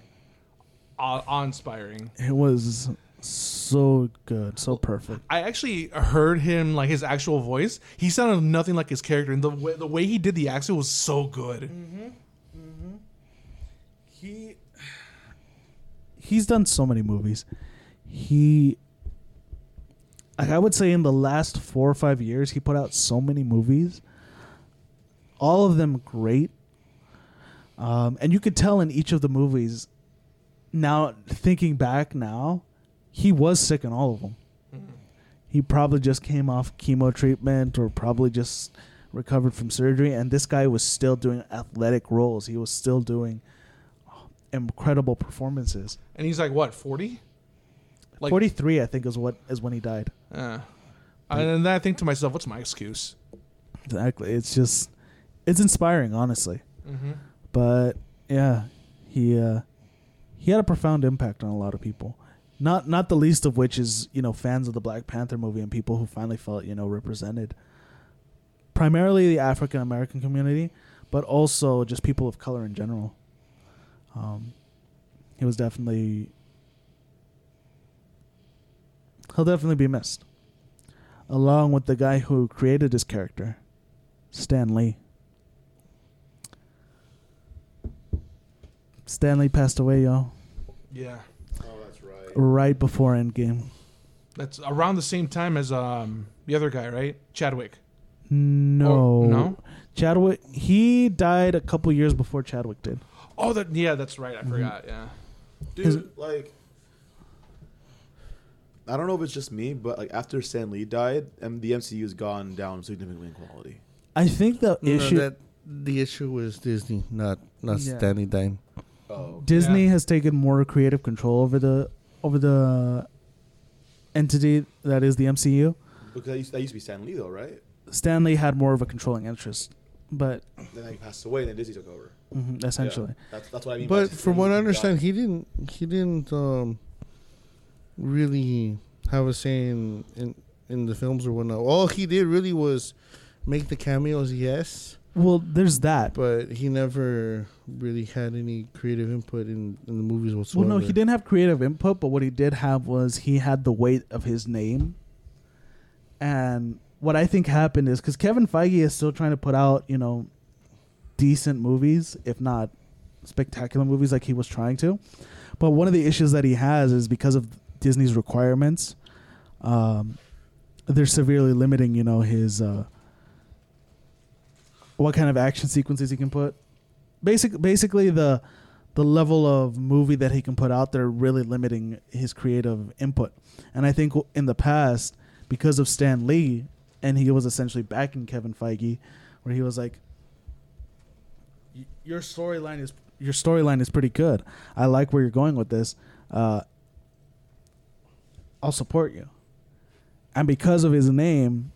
awe, awe-inspiring. It was so good, so perfect. I actually heard him, like his actual voice. He sounded nothing like his character, and the way, the way he did the accent was so good. Mm-hmm. Mm-hmm. He he's done so many movies. He. I would say in the last four or five years, he put out so many movies, all of them great. Um, and you could tell in each of the movies, now thinking back now, he was sick in all of them. Mm-hmm. He probably just came off chemo treatment or probably just recovered from surgery. And this guy was still doing athletic roles. He was still doing incredible performances. And he's like, what, forty? Like, forty-three, I think, is what is when he died. Uh, and then I think to myself, what's my excuse? Exactly. It's just, it's inspiring, honestly. Mm-hmm. But yeah, he uh, he had a profound impact on a lot of people. Not not the least of which is, you know, fans of the Black Panther movie and people who finally felt, you know, represented. Primarily the African American community, but also just people of color in general. Um, he was definitely. He'll definitely be missed. Along with the guy who created his character, Stan Lee. Stan Lee passed away, y'all. Yeah. Oh, that's right. Right before Endgame. That's around the same time as um the other guy, right? Chadwick. No. Or, no? Chadwick, he died a couple years before Chadwick did. Oh, that yeah, that's right. I mm-hmm. forgot, yeah. Dude, His, like... I don't know if it's just me, but like after Stan Lee died, and the M C U has gone down significantly in quality. I think the no, issue that the issue was Disney, not not yeah. Stan Lee dying. Oh, Disney yeah. has taken more creative control over the over the entity that is the M C U. Because that used, that used to be Stan Lee, though, right? Stan Lee had more of a controlling interest, but then he passed away, and then Disney took over. Mm-hmm, essentially, yeah. that's that's what I mean. But from what I understand, he didn't he didn't. Um, really have a say in, in in the films or whatnot. All he did really was make the cameos, yes. Well, there's that. But he never really had any creative input in, in the movies whatsoever. Well, no, he didn't have creative input, but what he did have was he had the weight of his name. And what I think happened is, because Kevin Feige is still trying to put out, you know, decent movies, if not spectacular movies like he was trying to. But one of the issues that he has is because of Disney's requirements, um, they're severely limiting, you know, his... Uh, what kind of action sequences he can put. Basic, basically, the the level of movie that he can put out there really limiting his creative input. And I think in the past, because of Stan Lee, and he was essentially backing Kevin Feige, where he was like, your storyline is your storyline is pretty good. I like where you're going with this. Uh, I'll support you. And because of his name,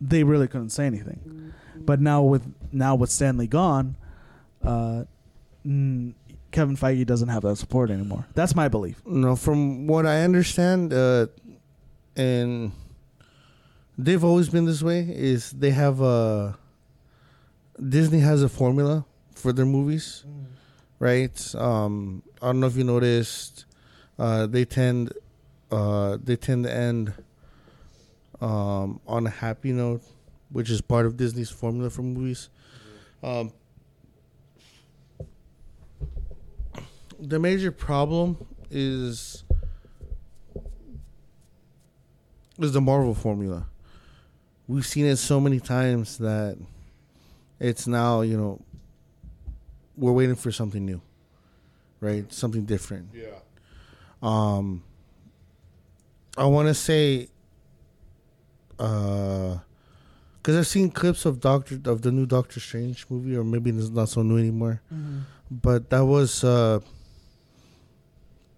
they really couldn't say anything. Mm-hmm. But now with now with Stan Lee gone, uh, mm, Kevin Feige doesn't have that support anymore. That's my belief. No, from what I understand, uh, and they've always been this way, is they have a... Disney has a formula for their movies, mm. right? Um, I don't know if you noticed, uh, they tend uh, they tend to end um, on a happy note, which is part of Disney's formula for movies. Um, the major problem is is the Marvel formula. We've seen it so many times that it's now, you know, we're waiting for something new, right? Something different. Yeah. Um, I want to say, uh. Because I've seen clips of Doctor of the new Doctor Strange movie, or maybe it's not so new anymore. Mm-hmm. But that was uh,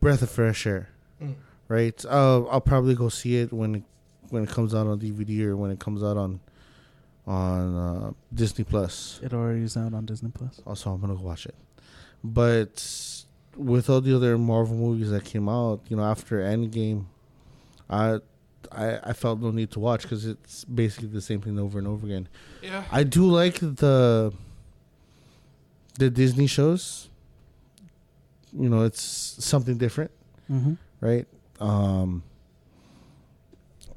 breath of fresh air, mm. right? I'll, I'll probably go see it when it, when it comes out on D V D or when it comes out on on uh, Disney Plus. It already is out on Disney Plus. Also, I'm gonna go watch it. But with all the other Marvel movies that came out, you know, after Endgame, I. I, I felt no need to watch because it's basically the same thing over and over again. Yeah, I do like the the Disney shows. You know, it's something different, mm-hmm. right? Um,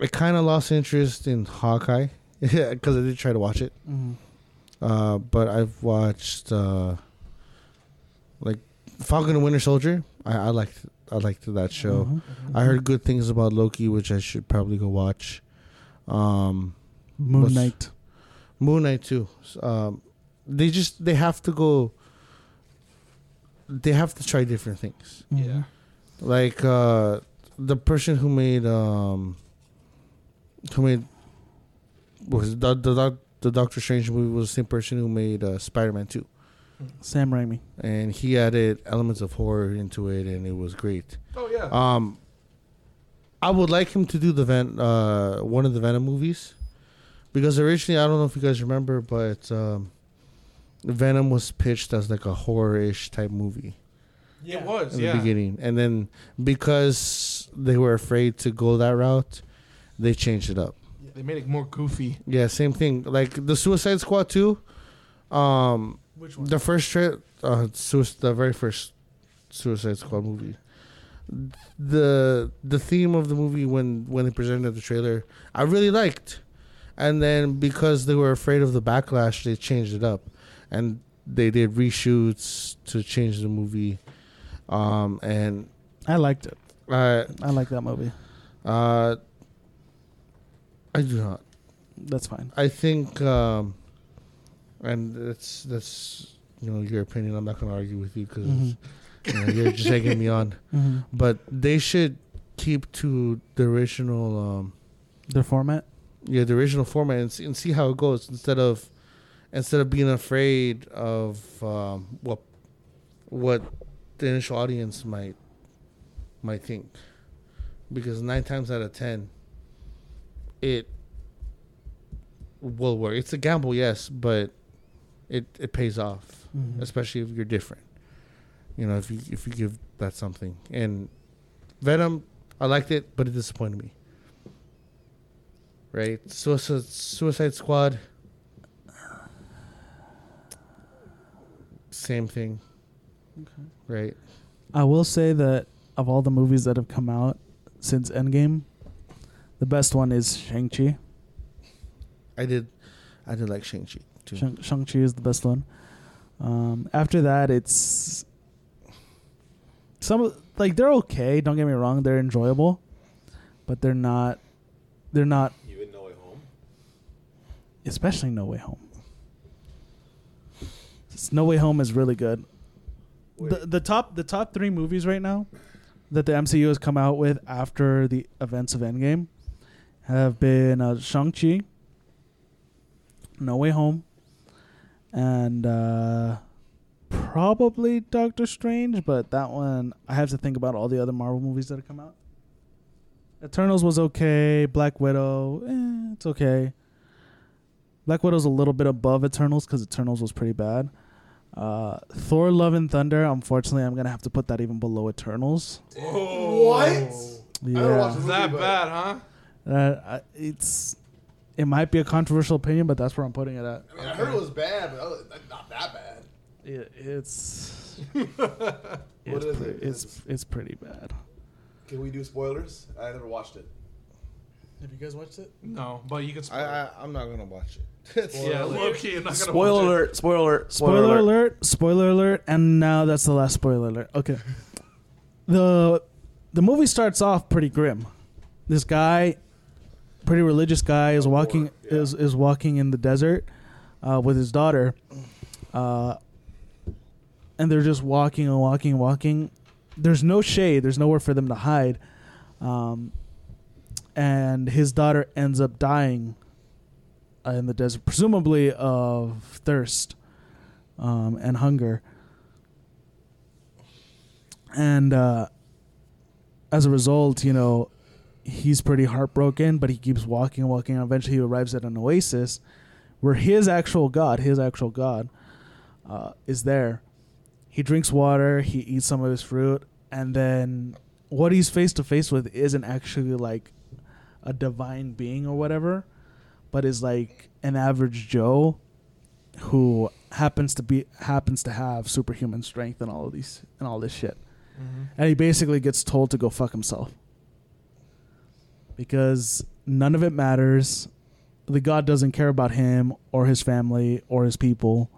I kind of lost interest in Hawkeye because I did try to watch it, mm-hmm. uh, but I've watched uh, like Falcon and Winter Soldier. I, I liked it. I liked that show. Mm-hmm, mm-hmm. I heard good things about Loki, which I should probably go watch. Um, Moon Knight, Moon Knight too. Um, they just they have to go. They have to try different things. Mm-hmm. Yeah, like uh, the person who made um, who made was the the the Doctor Strange movie was the same person who made uh, Spider-Man two. Sam Raimi. And he added elements of horror into it, and it was great. Oh, yeah. Um, I would like him to do the Ven- uh, one of the Venom movies. Because originally, I don't know if you guys remember, but um, Venom was pitched as like a horror-ish type movie. Yeah, it was, in yeah. In the beginning. And then because they were afraid to go that route, they changed it up. Yeah, they made it more goofy. Yeah, same thing. Like the Suicide Squad two, um... Which one? The first, tra- uh, suicide, the very first Suicide Squad movie. The the theme of the movie when, when they presented the trailer, I really liked. And then because they were afraid of the backlash, they changed it up. And they did reshoots to change the movie. Um, and I liked it. Uh, I like that movie. Uh, I do not. That's fine. I think... Um, And that's that's you know your opinion. I'm not gonna argue with you because mm-hmm. you know, you're just egging me on. Mm-hmm. But they should keep to the original, um, their format. Yeah, the original format, and, and see how it goes instead of instead of being afraid of um, what what the initial audience might might think, because nine times out of ten, it will work. It's a gamble, yes, but. It it pays off, mm-hmm. especially if you're different. You know, if you if you give that something. And Venom, I liked it, but it disappointed me. right? Suicide, Suicide Squad. Same thing. Okay. Right. I will say that of all the movies that have come out since Endgame, the best one is Shang-Chi. I did I did like Shang-Chi too. Shang- Shang-Chi is the best one. Um, after that, it's... Some like they're okay, don't get me wrong, they're enjoyable, but they're not they're not even No Way Home. Especially No Way Home. It's, No Way Home is really good. Wait. The the top the top three movies right now that the M C U has come out with after the events of Endgame have been uh, Shang-Chi, No Way Home, and uh, probably Doctor Strange, but that one, I have to think about all the other Marvel movies that have come out. Eternals was okay. Black Widow, eh, it's okay. Black Widow's a little bit above Eternals because Eternals was pretty bad. Uh, Thor, Love, and Thunder. Unfortunately, I'm going to have to put that even below Eternals. Whoa. What? Yeah. I don't watch the movie, that bad, huh? Uh, it's It might be a controversial opinion, but that's where I'm putting it at. I mean, I heard it was bad, but was, not that bad. It, it's it's, what is pre- it? it's it's pretty bad. Can we do spoilers? I never watched it. Have you guys watched it? No, but you can spoil I, I, I'm not going to watch it. Yeah, low-key, I'm not going to watch it. Spoiler alert, spoiler alert, spoiler alert. Spoiler alert, and now that's the last spoiler alert. Okay. The the movie starts off pretty grim. This guy, pretty religious guy, is walking yeah. is, is walking in the desert uh, with his daughter. Uh, and they're just walking and walking and walking. There's no shade. There's nowhere for them to hide. Um... And his daughter ends up dying uh, in the desert, presumably of thirst um, and hunger. And uh, as a result, you know, he's pretty heartbroken, but he keeps walking and walking. And eventually he arrives at an oasis where his actual God, his actual God, uh, is there. He drinks water. He eats some of his fruit. And then what he's face-to-face with isn't actually like a divine being or whatever, but is like an average Joe who happens to be happens to have superhuman strength and all of these and all this shit. Mm-hmm. And he basically gets told to go fuck himself because none of it matters. The God doesn't care about him or his family or his people.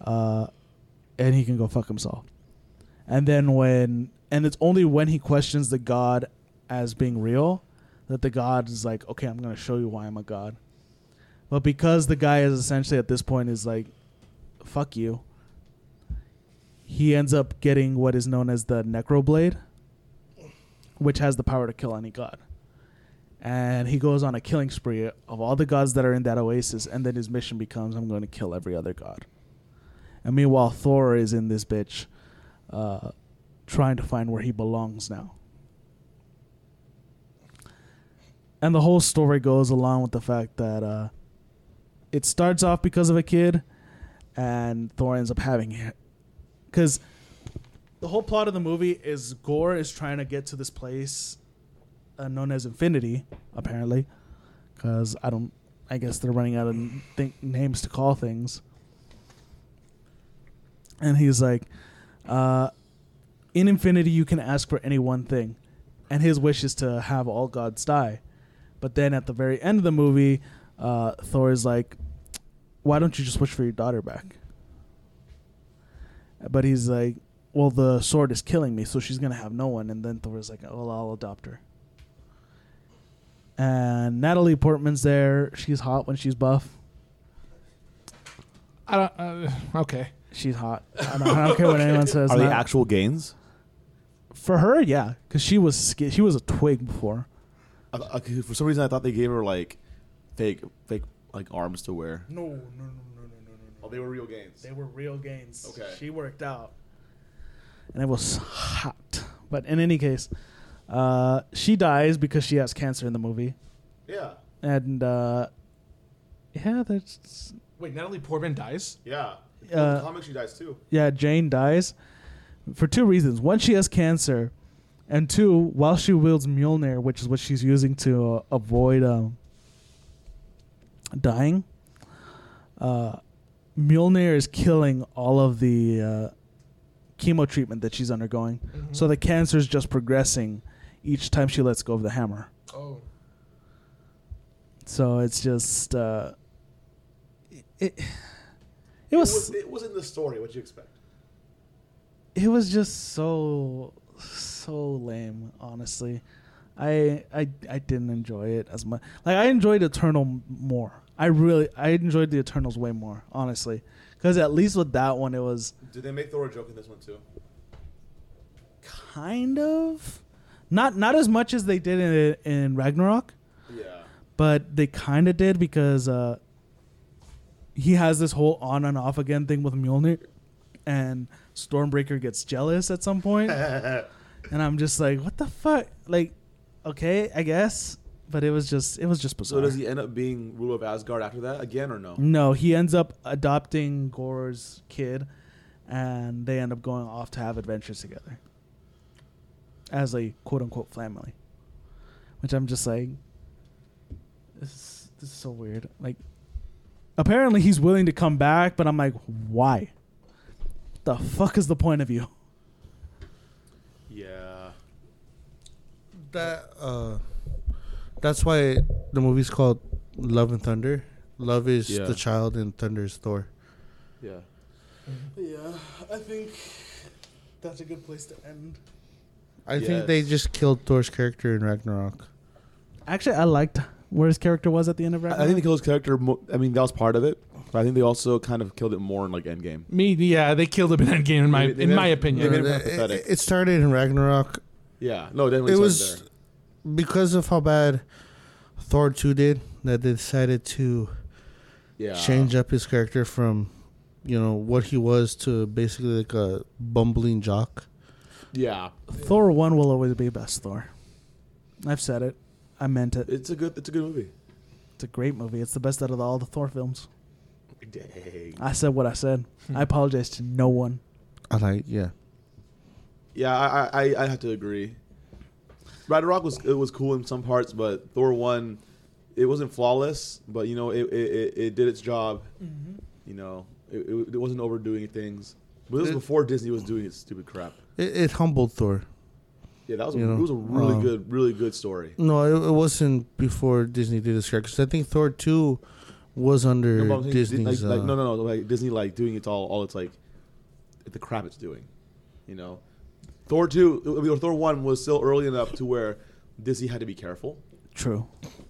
Uh, and he can go fuck himself. And then when, and it's only when he questions the God as being real that the God is like, okay, I'm going to show you why I'm a God. But because the guy is essentially at this point is like, fuck you, he ends up getting what is known as the Necroblade, which has the power to kill any God. And he goes on a killing spree of all the gods that are in that oasis, and then his mission becomes, I'm going to kill every other God. And meanwhile, Thor is in this bitch uh, trying to find where he belongs now. And the whole story goes along with the fact that uh, it starts off because of a kid, and Thor ends up having it. Because the whole plot of the movie is Gore is trying to get to this place uh, known as Infinity, apparently. Because I don't, I guess they're running out of th- names to call things. And he's like, uh, in Infinity, you can ask for any one thing. And his wish is to have all gods die. But then at the very end of the movie, uh, Thor is like, why don't you just wish for your daughter back? But he's like, well, the sword is killing me, so she's going to have no one. And then Thor is like, oh, I'll adopt her. And Natalie Portman's there. She's hot when she's buff. I don't, uh, okay. She's hot. I don't, I don't care what anyone says. Are they actual gains? For her, yeah. Because she was sk- she was a twig before. Uh, for some reason, I thought they gave her like fake, fake like arms to wear. No, no, no, no, no, no, no. Oh, they were real gains. They were real gains. Okay, she worked out, and it was hot. But in any case, uh, she dies because she has cancer in the movie. Yeah, and uh, yeah, that's wait. Natalie Portman dies. Yeah, uh, in the comics she dies too. Yeah, Jane dies for two reasons. One, she has cancer. And two, while she wields Mjolnir, which is what she's using to uh, avoid um, dying, uh, Mjolnir is killing all of the uh, chemo treatment that she's undergoing. Mm-hmm. So the cancer is just progressing each time she lets go of the hammer. Oh. So it's just... Uh, it, it, it, was, it, was, it was in the story. What'd you expect? It was just so... so lame, honestly. I, I I didn't enjoy it as much. Like, I enjoyed Eternal more. I really I enjoyed the Eternals way more, honestly. Because at least with that one, it was. Did they make Thor a joke in this one too? Kind of, not not as much as they did in, in Ragnarok. Yeah. But they kind of did because uh, he has this whole on and off again thing with Mjolnir, and Stormbreaker gets jealous at some point, and I'm just like, what the fuck, like. Okay, I guess, but it was just it was just bizarre. So does he end up being ruler of Asgard after that again, or no? No, he ends up adopting Gor's kid, and they end up going off to have adventures together as a quote unquote family. Which I'm just like, this is, this is so weird. Like, apparently he's willing to come back, but I'm like, why? What the fuck is the point of you? Yeah. That uh, that's why the movie's called Love and Thunder. Love is yeah. the child, and Thunder is Thor. Yeah, mm-hmm. yeah. I think that's a good place to end. I yes. think they just killed Thor's character in Ragnarok. Actually, I liked where his character was at the end of Ragnarok. I think they killed his character. Mo- I mean, that was part of it. But I think they also kind of killed it more in like Endgame. Me, yeah, they killed him in Endgame. In my, they, they in my it, opinion, they made it, it, it, it started in Ragnarok. Yeah, no, definitely. It was there. Because of how bad Thor two did that they decided to yeah. change up his character from, you know, what he was to basically like a bumbling jock. Yeah, Thor one will always be best Thor. I've said it. I meant it. It's a good. It's a good movie. It's a great movie. It's the best out of all the Thor films. Dang. I said what I said. I apologize to no one. I like yeah. Yeah, I, I I have to agree. Ragnarok was it was cool in some parts, but Thor one, it wasn't flawless, but you know it it, it did its job. Mm-hmm. You know it, it it wasn't overdoing things. But it was it, before Disney was doing its stupid crap. It, it humbled Thor. Yeah, that was a, it was a really um, good really good story. No, it, it wasn't before Disney did its crap. Because I think Thor two was under no, Disney's. Like, uh, like, no, no, no, like Disney like doing it all all it's like the crap it's doing, you know. Thor two, or Thor one was still early enough to where Disney had to be careful. True.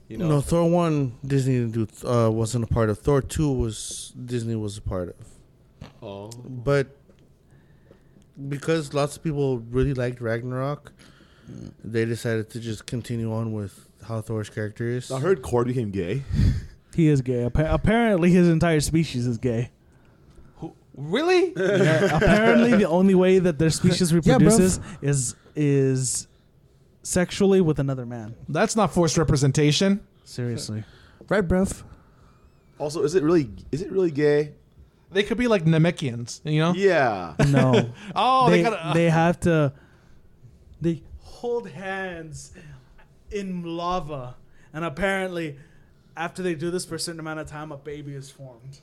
You know? No, Thor one, Disney didn't do, uh, wasn't a part of. Thor two, was Disney was a part of. Oh. But because lots of people really liked Ragnarok, mm. they decided to just continue on with how Thor's character is. I heard Korg became gay. He is gay. Appa- apparently his entire species is gay. Really? Yeah, apparently, the only way that their species reproduces yeah, is is sexually with another man. That's not forced representation. Seriously, right, bruv? Also, is it really? Is it really gay? They could be like Namekians, you know? Yeah. No. oh, they they, gotta, uh. they have to. They hold hands in lava, and apparently, after they do this for a certain amount of time, a baby is formed.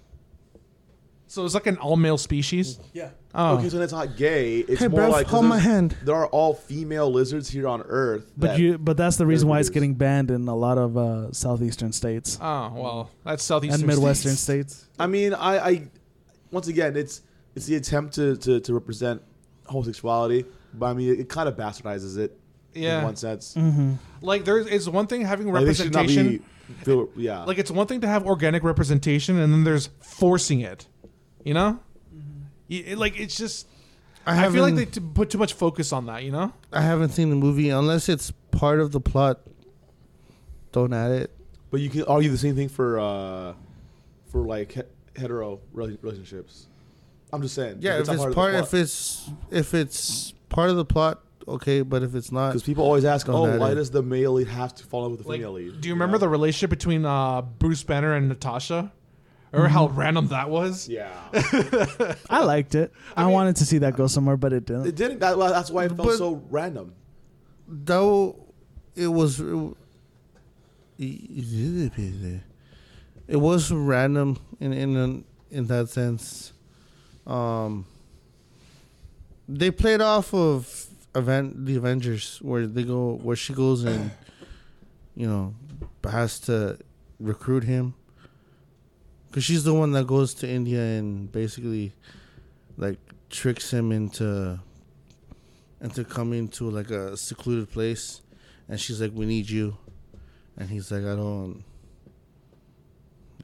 So it's like an all-male species? Yeah. Oh. Okay, so that's not gay. It's hey, more bruv, like... hold my hand. There are all-female lizards here on Earth. But that you, but that's the reason why it's getting banned in a lot of uh, southeastern states. Oh, well, that's southeastern and midwestern states. states. I mean, I, I... Once again, it's it's the attempt to, to, to represent homosexuality, but I mean, it kind of bastardizes it yeah. in one sense. Mm-hmm. Like, there is one thing having representation... Like, feel, yeah. Like, it's one thing to have organic representation, and then there's forcing it. You know, mm-hmm. like it's just. I, I feel like they t- put too much focus on that. You know, I haven't seen the movie unless it's part of the plot. Don't add it. But you can argue the same thing for, uh, for like he- hetero relationships. I'm just saying. Yeah, if, if it's part, part if it's if it's part of the plot, okay. But if it's not, because people always ask, oh, why it. does the male lead have to follow with the like, female lead? Do you remember yeah. the relationship between uh, Bruce Banner and Natasha? Or how random that was. Yeah, I liked it. I, I mean, wanted to see that go somewhere, but it didn't. It didn't. That, that's why it felt but so random. Though it was, it it was random in in in that sense. Um, they played off of event the Avengers, where they go, where she goes and you know has to recruit him, because she's the one that goes to India and basically like tricks him into into coming to like a secluded place, and she's like, "We need you," and he's like, "I don't."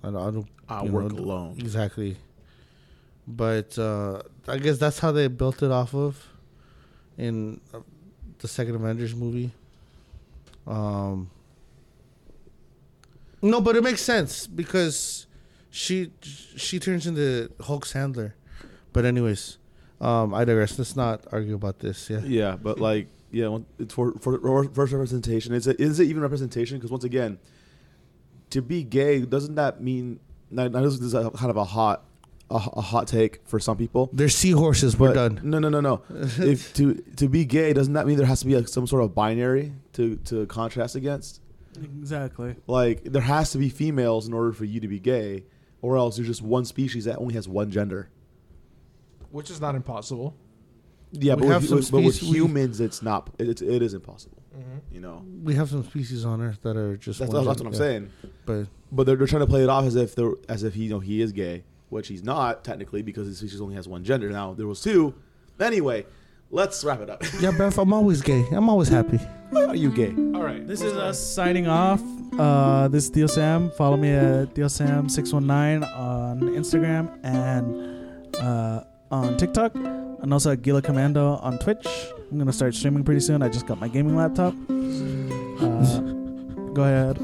I don't. I work know, alone. Exactly. But uh, I guess that's how they built it off of in uh, the second Avengers movie. Um, no, but it makes sense because she she turns into Hulk's handler. But anyways, um, I digress. Let's not argue about this. Yeah. Yeah, but like, yeah, it's for for first representation. Is it is it even representation? Because once again, to be gay, doesn't that mean? Now, this is a, kind of a hot, a, a hot take for some people. They're seahorses. We're done. No, no, no, no. if to to be gay, doesn't that mean there has to be a, some sort of binary to, to contrast against? Exactly. Like there has to be females in order for you to be gay, or else you're just one species that only has one gender. Which is not impossible. Yeah, we but, have with, some with, but with humans, it's not. It, it is impossible. Mm-hmm. You know, we have some species on Earth that are just. That's, that's what I'm yeah. saying. But but they're, they're trying to play it off as if they're as if he you know he is gay, which he's not technically because his species only has one gender. Now there was two. Anyway, let's wrap it up. Yeah, Beth, I'm always gay. I'm always happy. Why are you gay? All right, this is us signing off. Uh, this is Theo Sam. Follow me at Theo Sam six one nine on Instagram and uh, on TikTok, and also at Gila Commando on Twitch. I'm going to start streaming pretty soon. I just got my gaming laptop. Uh, go ahead.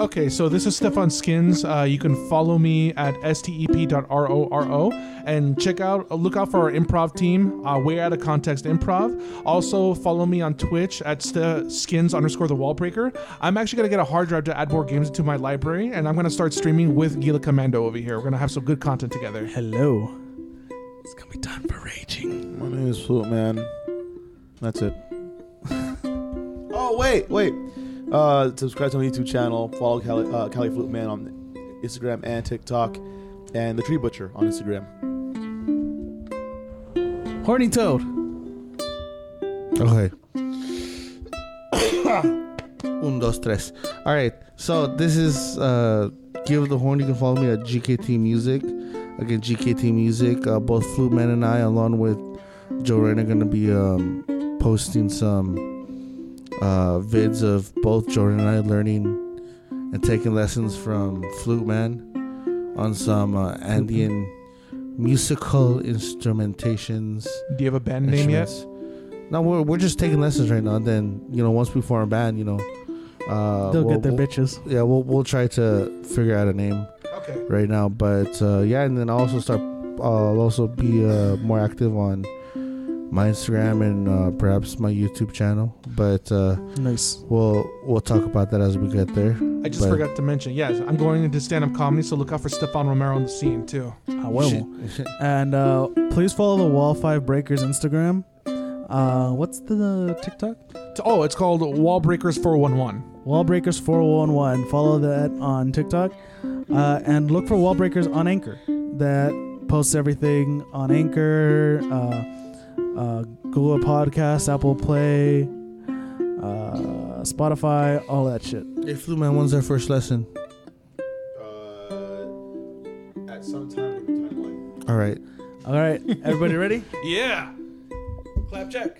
Okay, so this is Stefan Skins. Uh, you can follow me at step dot roro and check out, look out for our improv team, uh, Way Out of Context Improv. Also, follow me on Twitch at st- skins underscore the wallbreaker. I'm actually going to get a hard drive to add more games into my library, and I'm going to start streaming with Gila Commando over here. We're going to have some good content together. Hello. It's going to be time for raging. My name is Foot Man. That's it. oh, wait, wait. Uh, subscribe to my YouTube channel. Follow Cali, uh, Cali Flute Man on Instagram and TikTok. And The Tree Butcher on Instagram. Horny Toad. Okay. Un, dos, tres. All right. So this is uh, Give the Horn. You can follow me at G K T Music. Again, G K T Music. Uh, both Flute Man and I, along with Joe Rain, are going to be... Um, posting some uh, vids of both Jordan and I learning and taking lessons from Flute Man on some uh, Andean musical instrumentations. Do you have a band name yet? No, we're we're just taking lessons right now. And then you know, once we form a band, you know, uh, they'll we'll, get their we'll, bitches. Yeah, we'll we'll try to figure out a name. Okay. Right now, but uh, yeah, and then I'll also start. Uh, I'll also be uh, more active on my Instagram and uh, perhaps my YouTube channel, but uh, nice. We'll we'll talk about that as we get there. I just but forgot to mention, yes, I'm going into stand-up comedy, so look out for Stefan Romero on the scene too. I will. And uh, please follow the Wall Five Breakers Instagram. Uh, what's the TikTok? Oh, it's called Wallbreakers four one one. Wallbreakers four one one. Follow that on TikTok, uh, and look for Wallbreakers on Anchor. That posts everything on Anchor. Uh, Uh, Google Podcasts, Apple Play, uh, Spotify, all that shit. Hey, Flute Man, when's their first lesson? Uh, at some time in the timeline. All right. All right. Everybody ready? Yeah. Clap check.